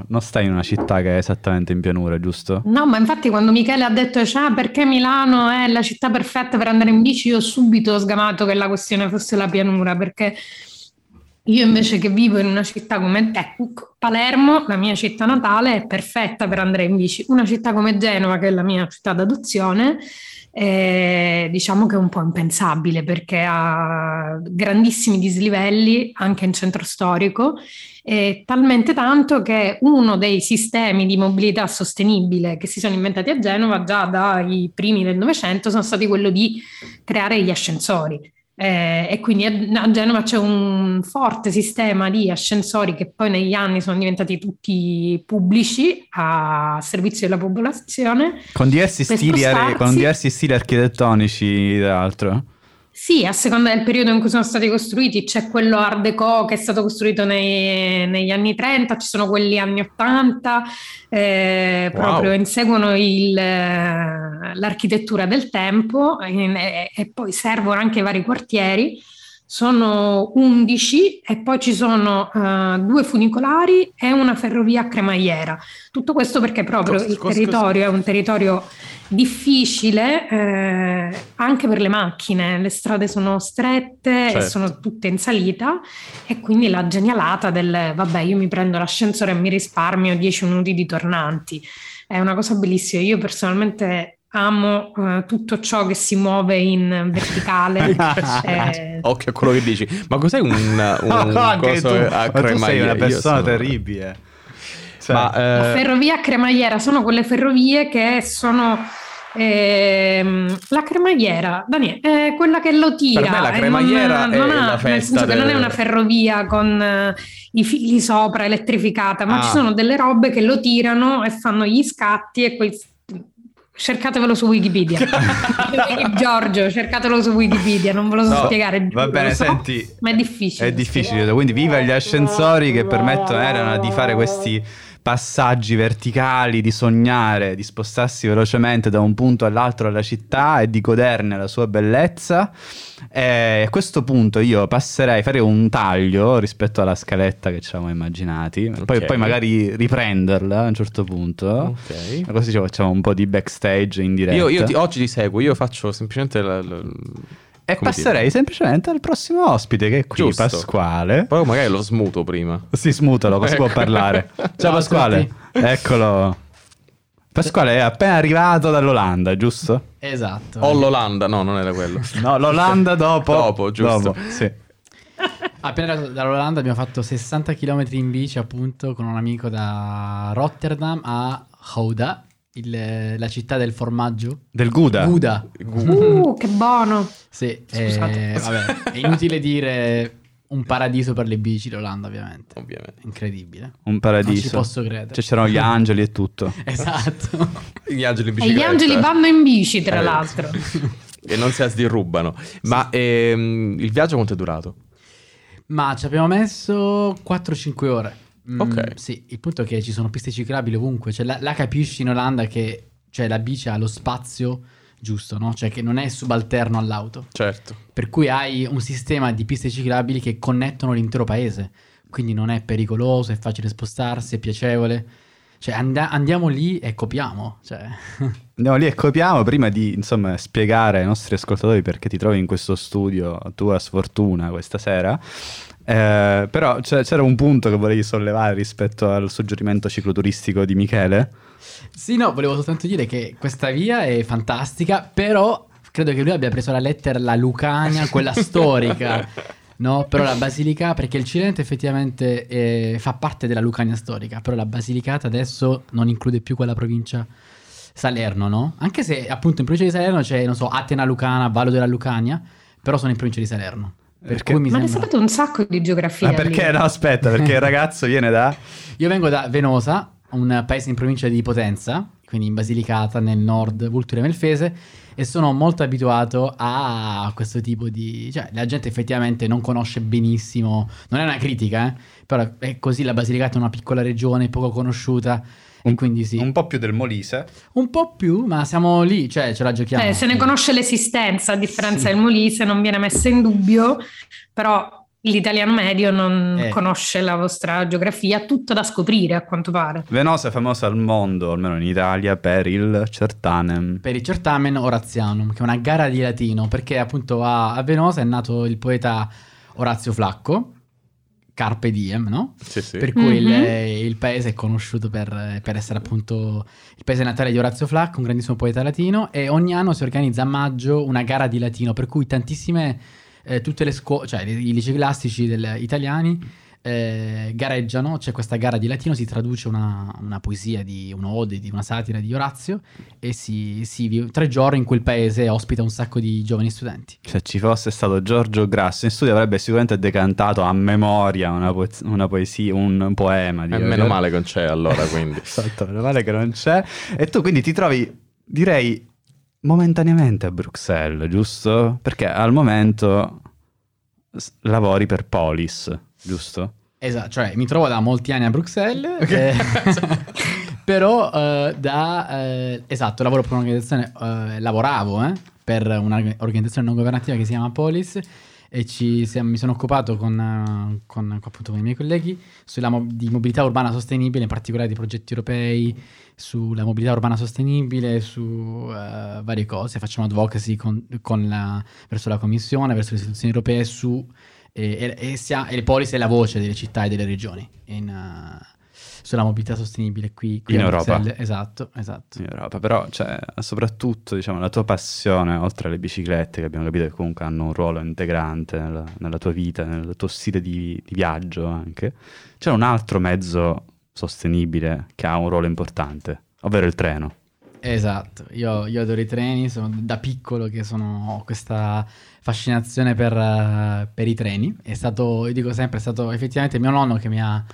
non stai in una città che è esattamente in pianura, giusto? No, ma infatti quando Michele ha detto cioè, perché Milano è la città perfetta per andare in bici, io ho subito sgamato che la questione fosse la pianura, perché io invece che vivo in una città come te, Palermo, la mia città natale, è perfetta per andare in bici. Una città come Genova, che è la mia città d'adozione, Eh, diciamo che è un po' impensabile perché ha grandissimi dislivelli anche in centro storico, eh, talmente tanto che uno dei sistemi di mobilità sostenibile che si sono inventati a Genova già dai primi del Novecento sono stati quello di creare gli ascensori. Eh, e quindi a, a Genova c'è un forte sistema di ascensori che poi negli anni sono diventati tutti pubblici a servizio della popolazione con diversi, stili, ar- con diversi stili architettonici tra l'altro. Sì, a seconda del periodo in cui sono stati costruiti, c'è quello Art Deco che è stato costruito nei, negli anni trenta, ci sono quelli anni ottanta, eh, wow. Proprio inseguono il, l'architettura del tempo e, e poi servono anche i vari quartieri. Sono undici e poi ci sono uh, due funicolari e una ferrovia a cremaiera. Tutto questo perché proprio cost, il cost, territorio cost. È un territorio difficile eh, anche per le macchine. Le strade sono strette, certo. E sono tutte in salita e quindi la genialata del vabbè io mi prendo l'ascensore e mi risparmio dieci minuti di tornanti è una cosa bellissima. Io personalmente amo uh, tutto ciò che si muove in verticale. eh... Occhio a quello che dici. Ma cos'è un, un oh, coso tu, a cremaiera? Tu sei una persona sono... terribile. Cioè, ma, eh... La ferrovia a cremaiera sono quelle ferrovie che sono ehm, la cremaiera, Daniele, è quella che lo tira. Per me la cremaiera non, è non ha, la festa. Nel senso del... che non è una ferrovia con i fili sopra elettrificata, ma ah. ci sono delle robe che lo tirano e fanno gli scatti e quei. Cercatevelo su Wikipedia. Giorgio, cercatelo su Wikipedia, non ve lo so no, spiegare. Va bene, so, senti, ma è difficile. È difficile, quindi viva gli ascensori che permettono a Elena di fare questi passaggi verticali, di sognare, di spostarsi velocemente da un punto all'altro della città e di goderne la sua bellezza. E a questo punto io passerei, farei un taglio rispetto alla scaletta che ci avevamo immaginati, okay. poi, poi magari riprenderla a un certo punto, okay. Così facciamo un po' di backstage in diretta. Io, io ti, oggi ti seguo, io faccio semplicemente la, la... E come passerei dire? Semplicemente al prossimo ospite che è qui, giusto. Pasquale. Poi magari lo smuto prima. Sì, smutalo, si può parlare. Ciao no, Pasquale, senti. Eccolo. Pasquale è appena arrivato dall'Olanda, giusto? Esatto. O l'Olanda, no, non era quello. No, l'Olanda dopo. Dopo, giusto. Dopo, sì. Appena arrivato dall'Olanda abbiamo fatto sessanta chilometri in bici appunto con un amico da Rotterdam a Gouda. Il, la città del formaggio del Gouda. Gouda. Uh, che buono. Sì, scusate. Eh, vabbè, è inutile dire un paradiso per le bici l'Olanda, ovviamente. Ovviamente. Incredibile. Un paradiso. Non ci posso credere. Cioè c'erano gli angeli e tutto. Esatto. Gli angeli in bicicletta. E gli angeli vanno in bici, tra eh, l'altro. E non si sdirubano. Ma ehm, il viaggio quanto è durato? Ma ci abbiamo messo quattro cinque ore. Ok, mm, sì, il punto è che ci sono piste ciclabili ovunque, cioè, la, la capisci in Olanda che cioè, la bici ha lo spazio giusto, no? Cioè che non è subalterno all'auto. Certo. Per cui hai un sistema di piste ciclabili che connettono l'intero paese, quindi non è pericoloso, è facile spostarsi, è piacevole. Cioè and- andiamo lì e copiamo, cioè. Andiamo lì e copiamo prima di insomma spiegare ai nostri ascoltatori perché ti trovi in questo studio a tua sfortuna questa sera. Eh, però c'era un punto che volevi sollevare rispetto al suggerimento cicloturistico di Michele. Sì, no, volevo soltanto dire che questa via è fantastica, però credo che lui abbia preso la lettera la Lucania, quella storica, no? Però la Basilicata, perché il Cilento effettivamente eh, fa parte della Lucania storica, però la Basilicata adesso non include più quella provincia Salerno, no? Anche se appunto in provincia di Salerno c'è, non so, Atena Lucana, Vallo della Lucania, però sono in provincia di Salerno. Perché? Per ma ne sapete un sacco di geografia. Ma perché lì. No aspetta perché il ragazzo viene da io vengo da Venosa, un paese in provincia di Potenza, quindi in Basilicata nel nord Vulture Melfese, e sono molto abituato a questo tipo di cioè la gente effettivamente non conosce benissimo, non è una critica eh? Però è così, la Basilicata è una piccola regione poco conosciuta. Un, quindi sì. Un po' più del Molise. Un po' più, ma siamo lì, cioè ce la giochiamo. Eh, se ne conosce l'esistenza, a differenza sì. del Molise, non viene messa in dubbio, però l'italiano medio non eh. conosce la vostra geografia, tutto da scoprire a quanto pare. Venosa è famosa al mondo, almeno in Italia, per il certamen. Per il certamen Orazianum, che è una gara di latino, perché appunto a, a Venosa è nato il poeta Orazio Flacco, Carpe Diem, no? Sì, sì. Per cui mm-hmm. il, il paese è conosciuto per, per essere appunto il paese natale di Orazio Flacco, un grandissimo poeta latino, e ogni anno si organizza a maggio una gara di latino, per cui tantissime, eh, tutte le scuole, cioè i licei classici del, italiani eh, gareggiano, c'è questa gara di latino, si traduce una, una poesia, di un'ode, di una satira di Orazio, e si, si vive tre giorni in quel paese, ospita un sacco di giovani studenti. Se ci fosse stato Giorgio Grasso in studio avrebbe sicuramente decantato a memoria una, po- una poesia, un poema. E eh, meno male che non c'è allora, quindi. Esatto, meno male che non c'è. E tu quindi ti trovi, direi, momentaneamente a Bruxelles, giusto? Perché al momento lavori per Polis, giusto? Esatto, cioè mi trovo da molti anni a Bruxelles, okay. eh, però eh, da eh, esatto, lavoro per un'organizzazione, eh, lavoravo eh, per un'organizzazione non governativa che si chiama Polis, e ci, se, mi sono occupato con, con, appunto, con i miei colleghi sulla mo- di mobilità urbana sostenibile, in particolare di progetti europei sulla mobilità urbana sostenibile, su uh, varie cose. Facciamo advocacy con, con la, verso la Commissione, verso le istituzioni europee, su e, e, e, sia, e le Polis è la voce delle città e delle regioni in, uh, sulla mobilità sostenibile qui, qui in Europa. Bruxelles. Esatto, esatto. In Europa, però cioè, soprattutto diciamo la tua passione, oltre alle biciclette, che abbiamo capito che comunque hanno un ruolo integrante nella, nella tua vita, nel tuo stile di, di viaggio anche, c'è un altro mezzo sostenibile che ha un ruolo importante, ovvero il treno. Esatto, io, io adoro i treni, sono da piccolo che sono, ho questa fascinazione per, per i treni. È stato, io dico sempre, è stato effettivamente mio nonno che mi ha...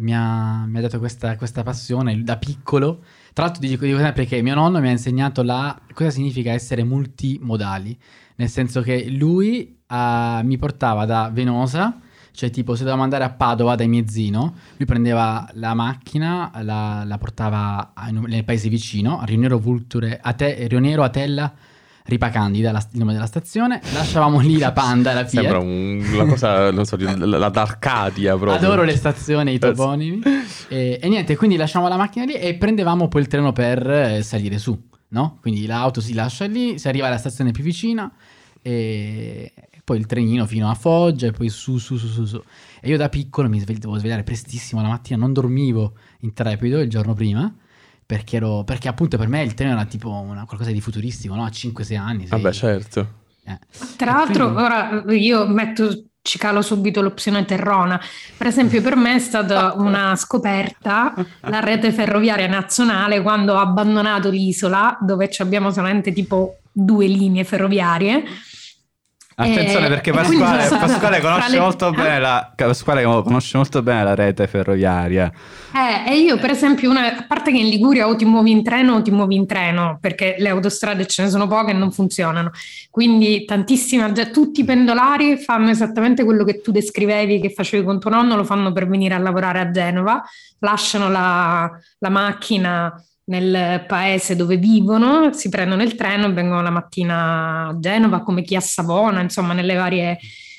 Mi ha, mi ha dato questa, questa passione da piccolo. Tra l'altro dico, dico sempre che mio nonno mi ha insegnato la, cosa significa essere multimodali, nel senso che lui uh, mi portava da Venosa, cioè tipo se dovevamo andare a Padova da Miezzino, lui prendeva la macchina, la, la portava in, nel paese vicino, a Rioniero Vulture, a te, Rioniero Atella Ripacandida, la, il nome della stazione, lasciavamo lì la Panda, la Fiat. Sembra un, la cosa, non so, la, la d'Arcadia proprio. Adoro le stazioni, i toponimi. E, e niente, quindi lasciamo la macchina lì e prendevamo poi il treno per eh, salire su, no? Quindi l'auto si lascia lì, si arriva alla stazione più vicina e poi il trenino fino a Foggia e poi su, su, su, su, su. E io da piccolo mi svegli, dovevo svegliare prestissimo la mattina, non dormivo intrepido il giorno prima. Perché, ero, perché appunto per me il treno era tipo una, qualcosa di futuristico, no? A cinque sei anni. Sei... Vabbè, certo. Eh. Tra l'altro, quindi... ora io metto, ci calo subito l'opzione terrona. Per esempio, per me è stata una scoperta la rete ferroviaria nazionale quando ho abbandonato l'isola, dove abbiamo solamente tipo due linee ferroviarie. Attenzione e, perché e Pasquale, Pasquale conosce le... molto bene la Pasquale conosce molto bene la rete ferroviaria. Eh, e io per esempio una, a parte che in Liguria o ti muovi in treno o ti muovi in treno, perché le autostrade ce ne sono poche e non funzionano. Quindi tantissima, già tutti i pendolari fanno esattamente quello che tu descrivevi che facevi con tuo nonno, lo fanno per venire a lavorare a Genova, lasciano la, la macchina nel paese dove vivono, si prendono il treno e vengono la mattina a Genova, come chi a Savona, insomma nelle varie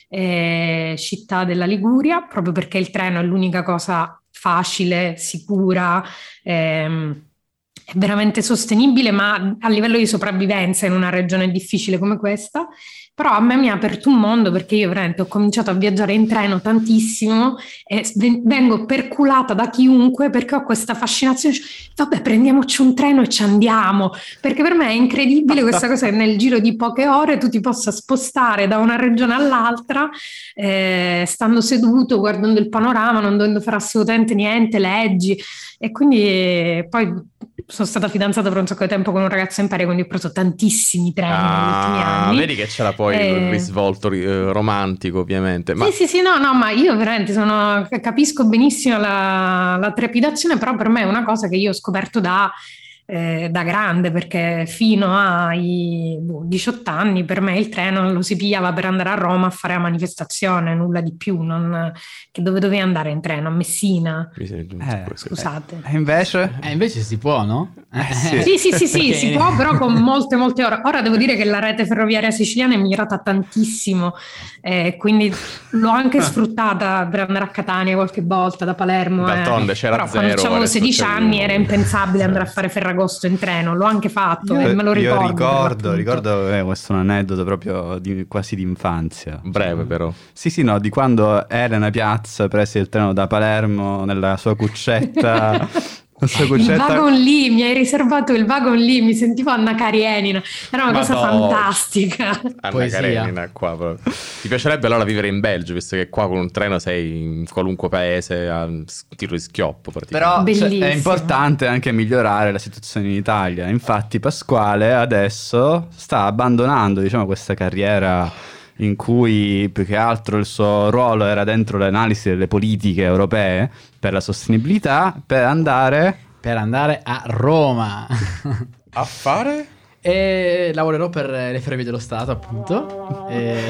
eh, città della Liguria, proprio perché il treno è l'unica cosa facile, sicura, ehm, è veramente sostenibile, ma a livello di sopravvivenza in una regione difficile come questa. Però a me mi ha aperto un mondo, perché io veramente ho cominciato a viaggiare in treno tantissimo e vengo perculata da chiunque perché ho questa fascinazione, vabbè prendiamoci un treno e ci andiamo, perché per me è incredibile questa cosa che nel giro di poche ore tu ti possa spostare da una regione all'altra eh, stando seduto, guardando il panorama, non dovendo fare assolutamente niente, leggi. E quindi eh, poi sono stata fidanzata per un sacco di tempo con un ragazzo in pari, quindi ho preso tantissimi treni ah, negli ultimi anni. Vedi che c'era poi eh, il risvolto eh, romantico ovviamente. Ma... Sì, sì, sì, no, no, ma io veramente sono, capisco benissimo la, la trepidazione, però per me è una cosa che io ho scoperto da, eh, da grande, perché fino ai boh, diciotto anni per me il treno lo si pigliava per andare a Roma a fare la manifestazione, nulla di più, non, che dove dovevi andare in treno? A Messina? Eh, Scusate. E eh, invece? Eh, invece si può, no? Eh, sì. sì sì sì sì si può, però con molte molte ore. Ora devo dire che la rete ferroviaria siciliana è migliorata tantissimo, eh, quindi l'ho anche sfruttata per andare a Catania qualche volta, da Palermo, eh. D'altronde c'era però zero, quando avevo sedici anni uno. Era impensabile andare a fare Ferragosto in treno, l'ho anche fatto, io, e me lo ricordo. Io ricordo, ricordo eh, questo è un aneddoto proprio di, quasi di infanzia, breve però. Sì sì no, di quando Elena Piazza prese il treno da Palermo nella sua cuccetta. Il wagon lì, mi hai riservato il wagon lì, mi sentivo Anna Karenina, era una Madonna. Cosa fantastica. Anna Poesia. Karenina qua proprio. Ti piacerebbe allora vivere in Belgio, visto che qua con un treno sei in qualunque paese a tiro di schioppo praticamente. Però cioè, è importante anche migliorare la situazione in Italia, infatti Pasquale adesso sta abbandonando, diciamo, questa carriera in cui più che altro il suo ruolo era dentro l'analisi delle politiche europee per la sostenibilità, per andare per andare a Roma a fare e lavorerò per le Ferrovie dello Stato, appunto. E...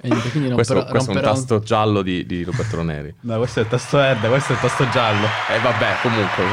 e niente, quindi non questo, però, questo romperò... è un tasto giallo di, di Roberto Neri. No, questo è il tasto verde, questo è il tasto giallo. E eh, vabbè, comunque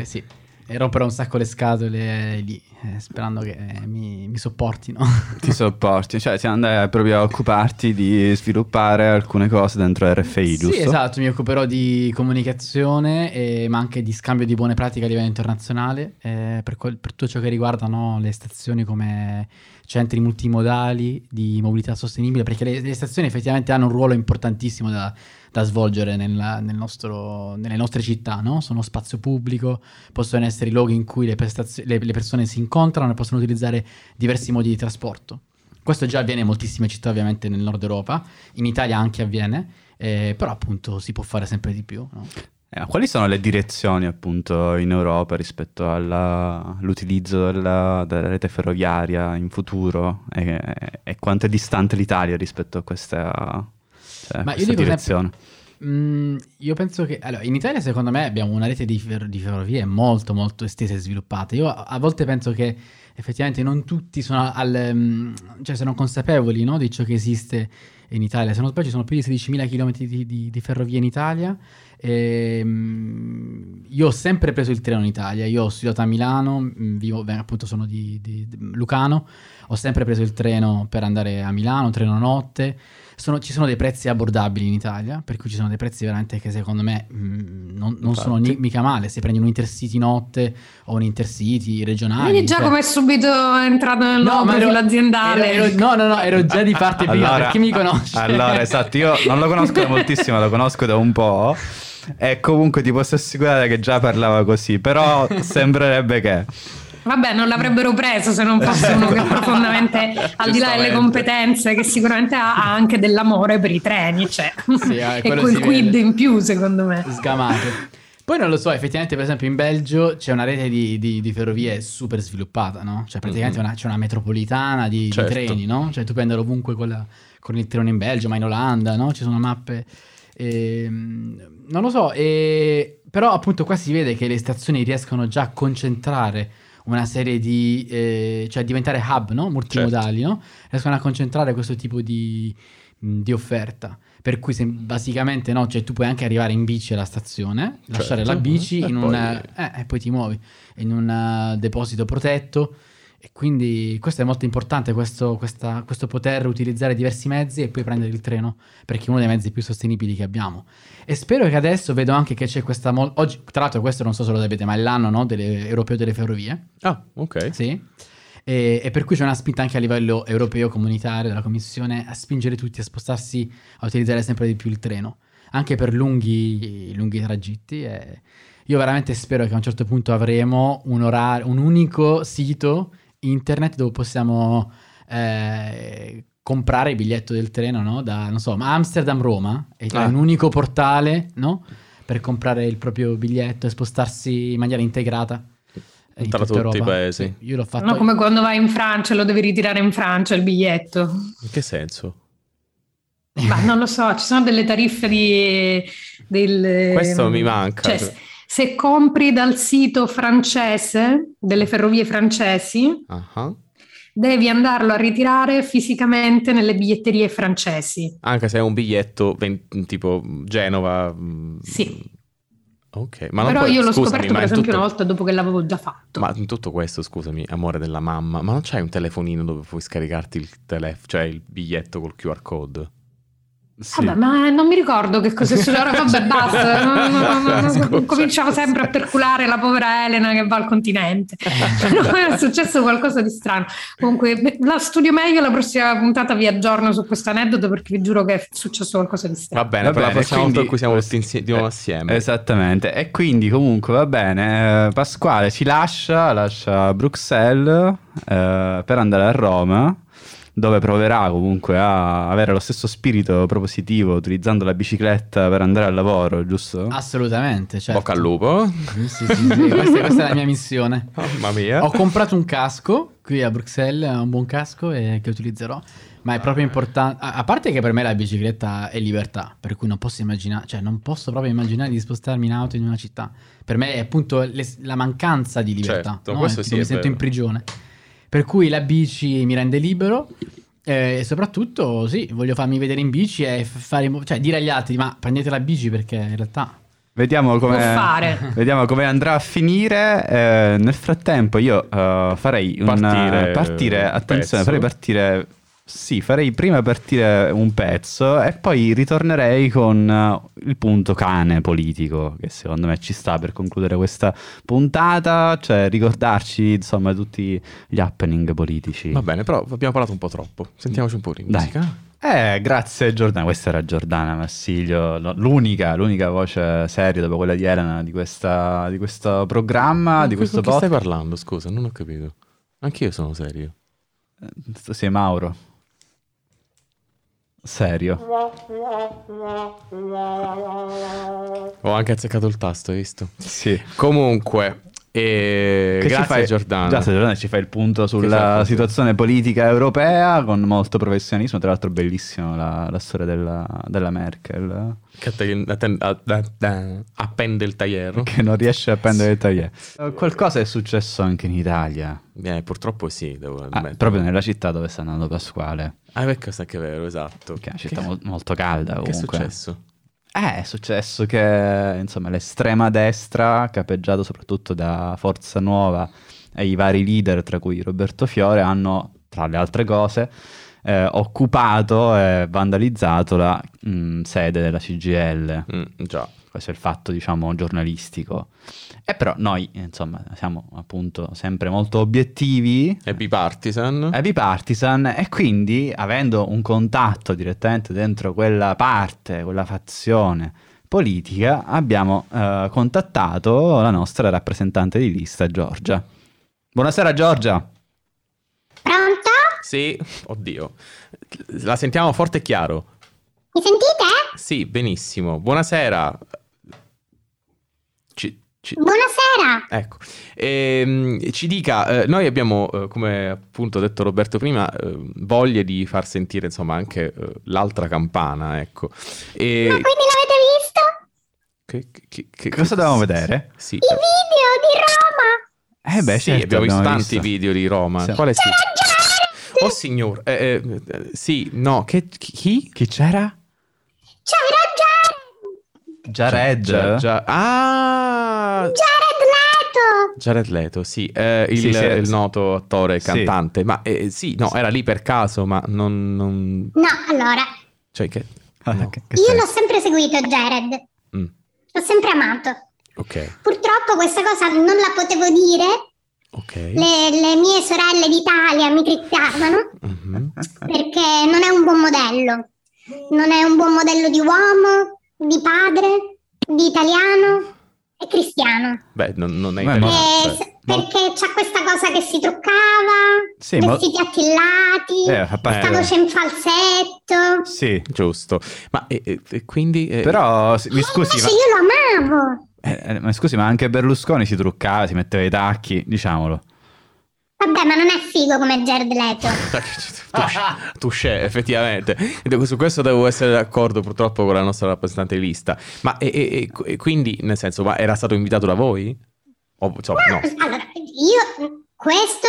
eh, sì. E romperò un sacco le scatole lì, eh, sperando che eh, mi, mi sopportino. Ti sopporti, cioè ti andrai proprio a occuparti di sviluppare alcune cose dentro R F I, sì, giusto? Sì, esatto, mi occuperò di comunicazione, eh, ma anche di scambio di buone pratiche a livello internazionale, eh, per, quel, per tutto ciò che riguarda, no, le stazioni come centri multimodali di mobilità sostenibile, perché le, le stazioni effettivamente hanno un ruolo importantissimo da... da svolgere nella, nel nostro, nelle nostre città, no? Sono spazio pubblico, possono essere i luoghi in cui le, prestazio- le, le persone si incontrano e possono utilizzare diversi modi di trasporto. Questo già avviene in moltissime città, ovviamente nel nord Europa, in Italia anche avviene, eh, però appunto si può fare sempre di più, no? Eh, quali sono le direzioni appunto in Europa rispetto alla, all'utilizzo della, della rete ferroviaria in futuro, e, e quanto è distante l'Italia rispetto a questa... Cioè, ma io dico sempre, mh, io penso che allora, in Italia secondo me abbiamo una rete di, fer- di ferrovie molto molto estesa e sviluppata. Io a, a volte penso che effettivamente non tutti sono, al, mh, cioè sono consapevoli, no, di ciò che esiste in Italia. Se non sbaglio ci sono più di sedicimila chilometri di, di, di ferrovie in Italia. E, mh, io ho sempre preso il treno in Italia, io ho studiato a Milano, mh, vivo, beh, appunto sono di, di, di Lucano, ho sempre preso il treno per andare a Milano, treno notte. Sono, ci sono dei prezzi abbordabili in Italia, per cui ci sono dei prezzi veramente che secondo me mh, non, non sono ni, mica male. Se prendi un intercity notte o un intercity regionale. Quindi già cioè... come è subito entrato nell'obbligo aziendale. Ero, ero, no, no, no, ero già di parte prima, allora, perché mi conosce. Allora, esatto, io non lo conosco da moltissimo, lo conosco da un po'. E comunque ti posso assicurare che già parlava così, però sembrerebbe che... Vabbè, non l'avrebbero preso se non fosse uno che profondamente, al di là delle competenze che sicuramente ha, ha anche dell'amore per i treni, cioè. Sì, eh, e quel quid in più, secondo me. Sgamato. Poi non lo so, effettivamente per esempio in Belgio c'è una rete di, di, di ferrovie super sviluppata, no? Cioè praticamente mm-hmm. una, c'è una metropolitana di, certo. di treni, no? Cioè tu puoi andare ovunque con, la, con il treno in Belgio, ma in Olanda, no? Ci sono mappe... Eh, non lo so, eh, però appunto qua si vede che le stazioni riescono già a concentrare una serie di eh, cioè diventare hub, no? Multimodali, certo. No? Riescono a concentrare questo tipo di, di offerta, per cui se, basicamente no, cioè tu puoi anche arrivare in bici alla stazione, certo. Lasciare la bici e in poi... un eh, e poi ti muovi in un deposito protetto, e quindi questo è molto importante, questo, questa, questo poter utilizzare diversi mezzi e poi prendere il treno, perché è uno dei mezzi più sostenibili che abbiamo. E spero che adesso vedo anche che c'è questa mo- oggi, tra l'altro questo non so se lo sapete, ma è l'anno, no, delle, europeo delle ferrovie. Ah, ok. Sì. E, e per cui c'è una spinta anche a livello europeo, comunitario, della Commissione, a spingere tutti a spostarsi, a utilizzare sempre di più il treno, anche per lunghi, lunghi tragitti. E io veramente spero che a un certo punto avremo un orario, un unico sito internet dove possiamo eh, comprare il biglietto del treno, no? Da, non so, ma Amsterdam-Roma, e c'è ah. un unico portale, no? Per comprare il proprio biglietto e spostarsi in maniera integrata in tra tutta tutti Europa. I paesi. Io l'ho fatto. No, come quando vai in Francia, lo devi ritirare in Francia il biglietto. In che senso? Ma non lo so, ci sono delle tariffe di del, questo mi manca. Cioè, se compri dal sito francese, delle ferrovie francesi, uh-huh. devi andarlo a ritirare fisicamente nelle biglietterie francesi. Anche se è un biglietto tipo Genova. Sì. Ok, ma non però puoi... io l'ho scusami, scoperto per esempio tutto... una volta dopo che l'avevo già fatto. Ma in tutto questo, scusami, amore della mamma, ma non c'hai un telefonino dove puoi scaricarti il telefono, cioè il biglietto col Q R code? Sì. Vabbè, ma non mi ricordo che cosa è successo. Vabbè, basta. No, no, no, no, no. Cominciamo sempre a perculare la povera Elena che va al continente. No, è successo qualcosa di strano. Comunque, la studio meglio la prossima puntata, vi aggiorno su questo aneddoto perché vi giuro che è successo qualcosa di strano. Va bene, va per bene, la prossima volta in cui siamo tutti insieme, eh, assieme. Esattamente. E quindi comunque va bene. Pasquale ci lascia, lascia Bruxelles eh, per andare a Roma, dove proverà comunque a avere lo stesso spirito propositivo utilizzando la bicicletta per andare al lavoro, giusto? Assolutamente, certo. Bocca al lupo. Sì, sì, sì, sì. Questa, questa è la mia missione. Oh, mamma mia. Ho comprato un casco qui a Bruxelles, un buon casco e che utilizzerò. Ma è proprio importante, a parte che per me la bicicletta è libertà, per cui non posso immaginare, cioè non posso proprio immaginare di spostarmi in auto in una città. Per me è appunto le, la mancanza di libertà, certo, no? Questo sì, mi sento in prigione. Per cui la bici mi rende libero eh, e soprattutto sì, voglio farmi vedere in bici e fare, cioè dire agli altri ma prendete la bici perché in realtà vediamo come, vediamo come andrà a finire. Eh, nel frattempo io uh, farei un partire, partire attenzione, farei partire sì, farei prima partire un pezzo e poi ritornerei con il punto cane politico che secondo me ci sta per concludere questa puntata, cioè ricordarci insomma tutti gli happening politici. Va bene, però abbiamo parlato un po' troppo, sentiamoci un po' di musica. Dai. Eh, grazie Giordana, questa era Giordana Marsilio, l'unica, l'unica voce seria dopo quella di Elena di, questa, di questo programma, ma di questo podcast. Di che stai parlando, scusa, non ho capito. Anch'io sono serio. Tu sei Mauro. Serio. Ho anche azzeccato il tasto, hai visto? Sì. Comunque e... che grazie ci fai, Giordana. Grazie Giordana, ci fai il punto sulla situazione politica europea con molto professionismo. Tra l'altro bellissimo la, la storia della, della Merkel che appende il tagliere, che non riesce a appendere il tagliere. Qualcosa è successo anche in Italia. Eh, purtroppo sì, devo ah, proprio nella città dove sta andando Pasquale. Ah, perché sta che è vero, esatto. Che è una città che... molto calda comunque. Che è successo? Eh, è successo che insomma l'estrema destra, capeggiato soprattutto da Forza Nuova e i vari leader tra cui Roberto Fiore, hanno tra le altre cose eh, occupato e vandalizzato la mh, sede della C G I L. Mm, già. Questo è il fatto, diciamo, giornalistico. E però noi, insomma, siamo appunto sempre molto obiettivi. E bipartisan. E bipartisan. E quindi, avendo un contatto direttamente dentro quella parte, quella fazione politica, abbiamo eh, contattato la nostra rappresentante di lista, Giorgia. Buonasera, Giorgia. Pronto? Sì. Oddio. La sentiamo forte e chiaro. Mi sentite? Sì, benissimo. Buonasera. Ci, ci... Buonasera. Ecco, ehm, ci dica, eh, noi abbiamo, eh, come appunto ha detto Roberto prima, eh, voglia di far sentire insomma anche eh, l'altra campana, ecco. E... ma quindi l'avete visto? Che, che, che, che cosa dovevamo vedere? Sì. I video di Roma. Eh beh, sì, certo, abbiamo visto tanti visto. video di Roma. Sì. Quale sì? Oh signor, eh, eh, sì, no, che, chi? Chi c'era? C'era Jared. Jared. Jared. Ah. Jared Leto. Jared Leto, sì, eh, il, sì, sì, il noto attore e cantante. Sì. Ma eh, sì, no, era lì per caso, ma non. non... No, allora. Cioè che, no. Ah, che, che io sei? l'ho sempre seguito, Jared. Mm. L'ho sempre amato. Ok. Purtroppo questa cosa non la potevo dire. Okay. Le, le mie sorelle d'Italia mi criticavano mm-hmm. perché non è un buon modello, non è un buon modello di uomo, di padre, di italiano e cristiano. Beh, non, non è italiano. Eh, cioè, perché mo... c'ha questa cosa che si truccava, sì, vestiti mo... attillati, eh, questa eh, voce in falsetto. Sì, giusto. Ma e, e quindi... Eh... Però, mi scusi, ma... io lo amavo. Eh, ma scusi, ma anche Berlusconi si truccava, si metteva i tacchi, diciamolo. Vabbè, ma non è figo come Jared Leto. Touché, effettivamente. Su questo devo essere d'accordo purtroppo con la nostra rappresentante di lista. Ma e, e, e quindi, nel senso, ma era stato invitato da voi? O, cioè, no, no. Allora, io questo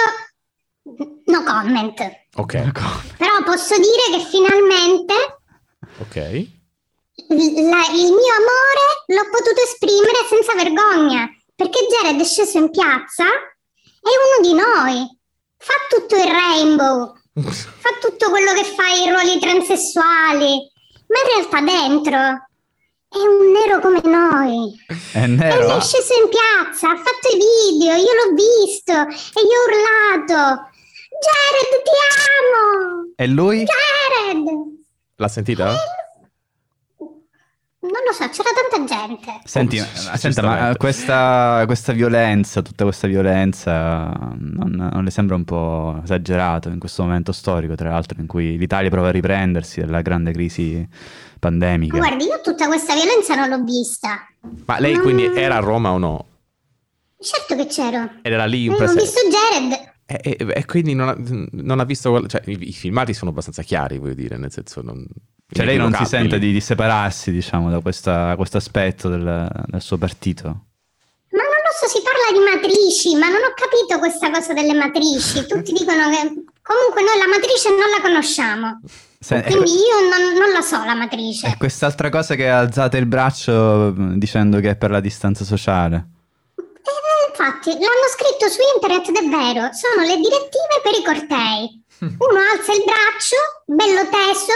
no comment. Ok. Però posso dire che finalmente... ok. la, il mio amore l'ho potuto esprimere senza vergogna, perché Jared è sceso in piazza, è uno di noi, fa tutto il rainbow, fa tutto quello che fa i ruoli transessuali, ma in realtà dentro è un nero come noi. È nero? E lui è sceso in piazza, ha fatto i video, io l'ho visto e io ho urlato Jared ti amo! E lui? Jared! L'ha sentita? Lui... Non lo so, c'era tanta gente. Senti, oh, senta, ma questa, questa violenza, tutta questa violenza, non, non le sembra un po' esagerato in questo momento storico, tra l'altro, in cui l'Italia prova a riprendersi dalla grande crisi pandemica? Guardi, io tutta questa violenza non l'ho vista. Ma lei non... quindi era a Roma o no? Certo che c'ero. Ed era lì in presenza. Ho visto Jared. E, e, e quindi non ha, non ha visto, cioè, i, i filmati sono abbastanza chiari, voglio dire, nel senso non, cioè lei non si sente di, di separarsi, diciamo, da questa, questo aspetto del, del suo partito. Ma non lo so, si parla di matrici, ma non ho capito questa cosa delle matrici. Tutti dicono che comunque noi la matrice non la conosciamo. Se, quindi eh, io non, non la so la matrice. E quest'altra cosa che alzate il braccio dicendo che è per la distanza sociale. Infatti, l'hanno scritto su internet ed è vero, sono le direttive per i cortei. Uno alza il braccio, bello teso,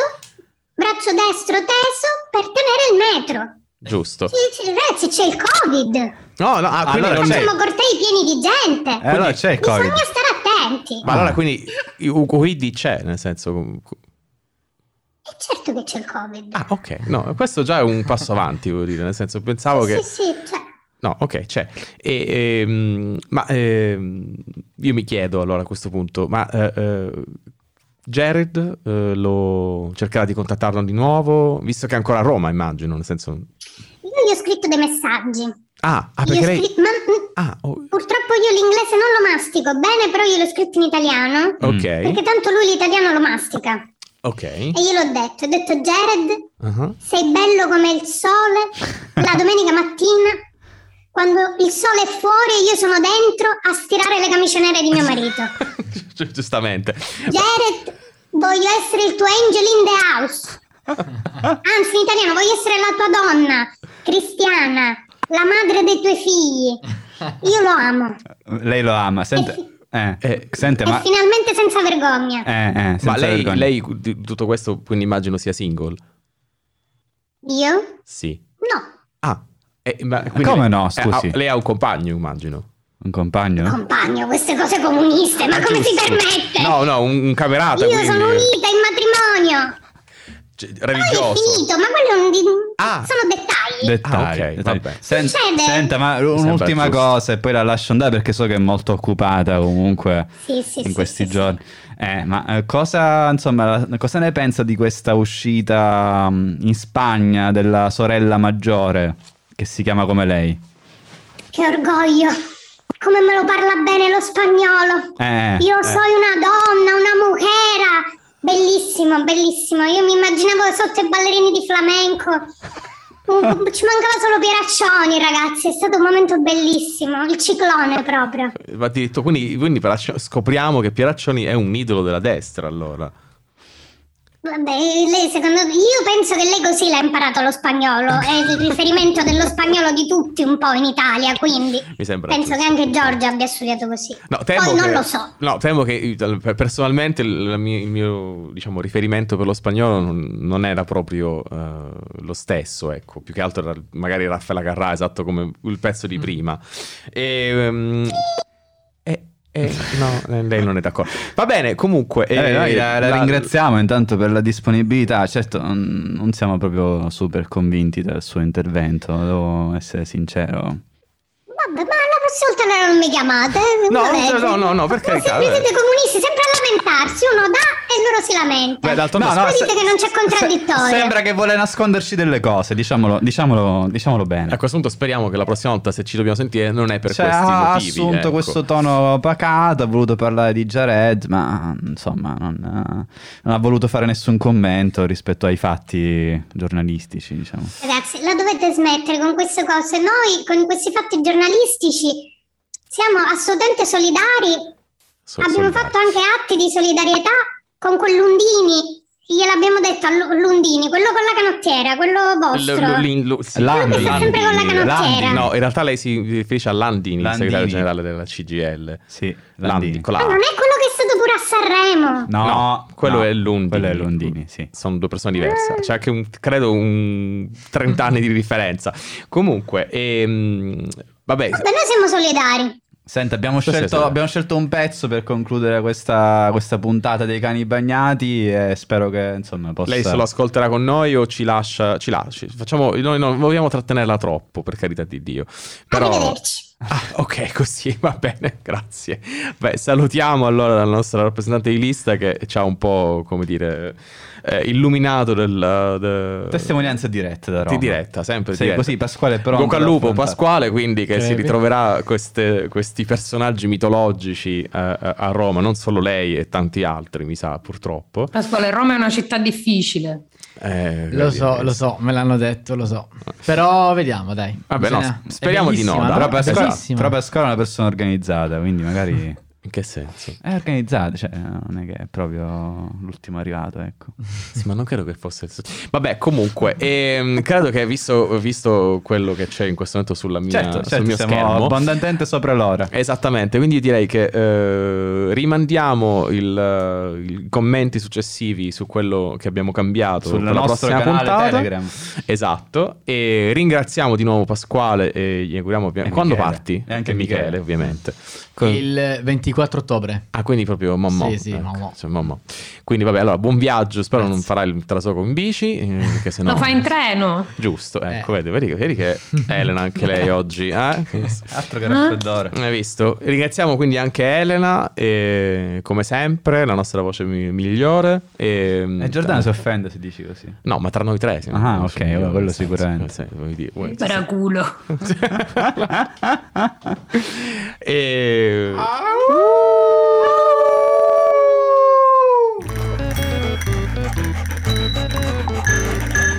braccio destro teso, per tenere il metro. Giusto. Sì, ragazzi, c'è il Covid. No, no, ah, allora non facciamo c'è. Cortei pieni di gente. Eh, allora c'è il Covid. Bisogna stare attenti. Ma allora quindi il Covid c'è, nel senso... E certo che c'è il Covid. Ah, ok. No, questo già è un passo avanti, voglio dire, nel senso pensavo sì, che... Sì, sì, cioè... No, ok, c'è. E, e, ma e, io mi chiedo allora a questo punto, ma eh, Jared eh, lo cercherà di contattarlo di nuovo, visto che è ancora a Roma, immagino, nel senso. Io gli ho scritto dei messaggi. Ah, ah perché lei... scritto, ma... ah, oh. Purtroppo io l'inglese non lo mastico bene, però gliel'ho scritto in italiano. Ok. Perché tanto lui l'italiano lo mastica. Ok. E gliel'ho detto, ho detto Jared, uh-huh. sei bello come il sole la domenica mattina. Quando il sole è fuori e io sono dentro a stirare le camicie nere di mio marito. Giustamente. Jared, voglio essere il tuo angel in the house. Anzi, in italiano, voglio essere la tua donna, cristiana, la madre dei tuoi figli. Io lo amo. Lei lo ama. Senta, eh, eh, sente, ma... finalmente senza vergogna. Eh, eh, senza ma lei, vergogna. Lei, tutto questo, quindi immagino sia single? Io? Sì. No. Ah. Eh, ma come no, scusi? Eh, lei ha un compagno, immagino. Un compagno? Un compagno, queste cose comuniste, ma ah, come si permette? No, no, un, un camerata. Io quindi... sono unita in matrimonio. Cioè, religioso. Poi è finito, ma quello non di... ah. sono dettagli. Dettagli, ah, okay, dettagli. Vabbè. Sen- senta, ma un'ultima cosa e poi la lascio andare perché so che è molto occupata comunque sì, sì, in sì, questi sì, giorni. Sì. Eh, ma cosa, insomma, cosa ne pensa di questa uscita in Spagna della sorella maggiore? Che si chiama come lei. Che orgoglio. Come me lo parla bene lo spagnolo. Eh, Io eh. sono una donna, una mujer. Bellissimo, bellissimo. Io mi immaginavo sotto i ballerini di flamenco. Ci mancava solo Pieraccioni, ragazzi. È stato un momento bellissimo. Il ciclone proprio. Ma ti detto, quindi, quindi scopriamo che Pieraccioni è un idolo della destra, allora. Vabbè, lei secondo io penso che lei così l'ha imparato lo spagnolo, è il riferimento dello spagnolo di tutti un po' in Italia, quindi mi sembra penso giusto. Che anche Giorgia abbia studiato così. No, temo Poi che, non lo so. No, temo che personalmente il mio, il mio diciamo, riferimento per lo spagnolo non, non era proprio uh, lo stesso, ecco, più che altro era magari Raffaella Carrà, esatto come il pezzo di prima. E... Um, Eh, no, lei non è d'accordo. Va bene, comunque eh, eh, noi la, la, la ringraziamo intanto per la disponibilità. Certo, non siamo proprio super convinti del suo intervento, devo essere sincero. Vabbè, ma la prossima volta non mi chiamate. No, no, no, no, no, per carità. Se siete comunisti sempre a lamentarsi, uno dà e loro si lamenta. Beh, d'altro no, no, se, dite se, che non c'è contraddittorio. Se, sembra che vuole nasconderci delle cose, diciamolo, diciamolo, diciamolo bene. A questo punto speriamo che la prossima volta, se ci dobbiamo sentire, non è per cioè, questi motivi. Ha assunto ecco. questo tono pacato, ha voluto parlare di Jared, ma insomma non ha, non ha voluto fare nessun commento rispetto ai fatti giornalistici, diciamo. Ragazzi, la dovete smettere con queste cose. Noi con questi fatti giornalistici siamo assolutamente solidari. So, abbiamo solidari. fatto anche atti di solidarietà con quel Landini Gliel'abbiamo detto a Landini, quello con la canottiera, quello vostro. L- l- l- sì. Landini, sempre con la canottiera. No, in realtà lei si riferisce a Landini, Landini. Il segretario generale della C G I L. Sì, Landini. Landini. Ma non è quello che è stato pure a Sanremo? No, no, quello, no. È Landini, quello è Landini. Sì. Sono due persone diverse. C'è anche, un, credo, un trent'anni di differenza. Comunque, ehm, vabbè. Vabbè, noi siamo solidari. Senta, abbiamo scelto, abbiamo scelto un pezzo per concludere questa, questa puntata dei Cani Bagnati e spero che, insomma, possa... Lei se lo ascolterà con noi o ci lascia... Ci lasci. Facciamo, noi non vogliamo trattenerla troppo, per carità di Dio. Però... Arrivederci. Ah, ok, così, va bene, grazie. Beh, salutiamo allora la nostra rappresentante di lista che ci ha un po', come dire, eh, illuminato del... De... Testimonianza diretta da Roma. Di diretta, sempre sì, diretta. Così, Pasquale però... Bocca al lupo, Pasquale, quindi, che cioè, si ritroverà queste, questi personaggi mitologici eh, a Roma, non solo lei e tanti altri, mi sa, purtroppo. Pasquale, Roma è una città difficile. Eh, lo so, lo so, me l'hanno detto, lo so. Però vediamo, dai. Vabbè, no, speriamo di no. Però Pasquale è una persona organizzata, quindi magari... In che senso? È organizzata, cioè non è che è proprio l'ultimo arrivato, ecco. Sì, ma non credo che fosse... Vabbè, comunque, ehm, credo che visto, visto quello che c'è in questo momento sulla mia, certo, sul certo, mio siamo schermo... abbondantemente sopra l'ora. Esattamente, quindi direi che eh, rimandiamo il, i commenti successivi su quello che abbiamo cambiato sulla prossima puntata. Telegram. Esatto, e ringraziamo di nuovo Pasquale e gli auguriamo... E quando Michele. Parti? E anche e Michele, Michele, ovviamente. Con... Il ventiquattro ottobre. Ah, quindi proprio mamma. Sì, sì, ecco, mamma. Cioè, mamma. Quindi vabbè, allora buon viaggio, spero Grazie. Non farai il trasloco in bici, eh, che sennò... Lo fai in treno. Giusto, ecco, eh. vedi, vedi che Elena anche lei oggi, eh? Altro che raffreddore. Hai visto? Ringraziamo quindi anche Elena e, come sempre, la nostra voce mi- migliore e, e Giordana eh. si offende se dici così. No, ma tra noi tre siamo. Ah, ok, migliore, quello sicuramente. Senso, vuoi dire, vuoi dire, Paraculo. E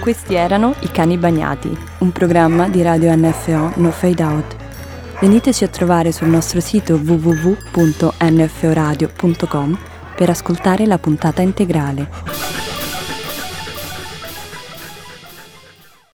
questi erano i Cani Bagnati, un programma di Radio N F O No Fade Out. Veniteci a trovare sul nostro sito w w w punto n f o radio punto com per ascoltare la puntata integrale.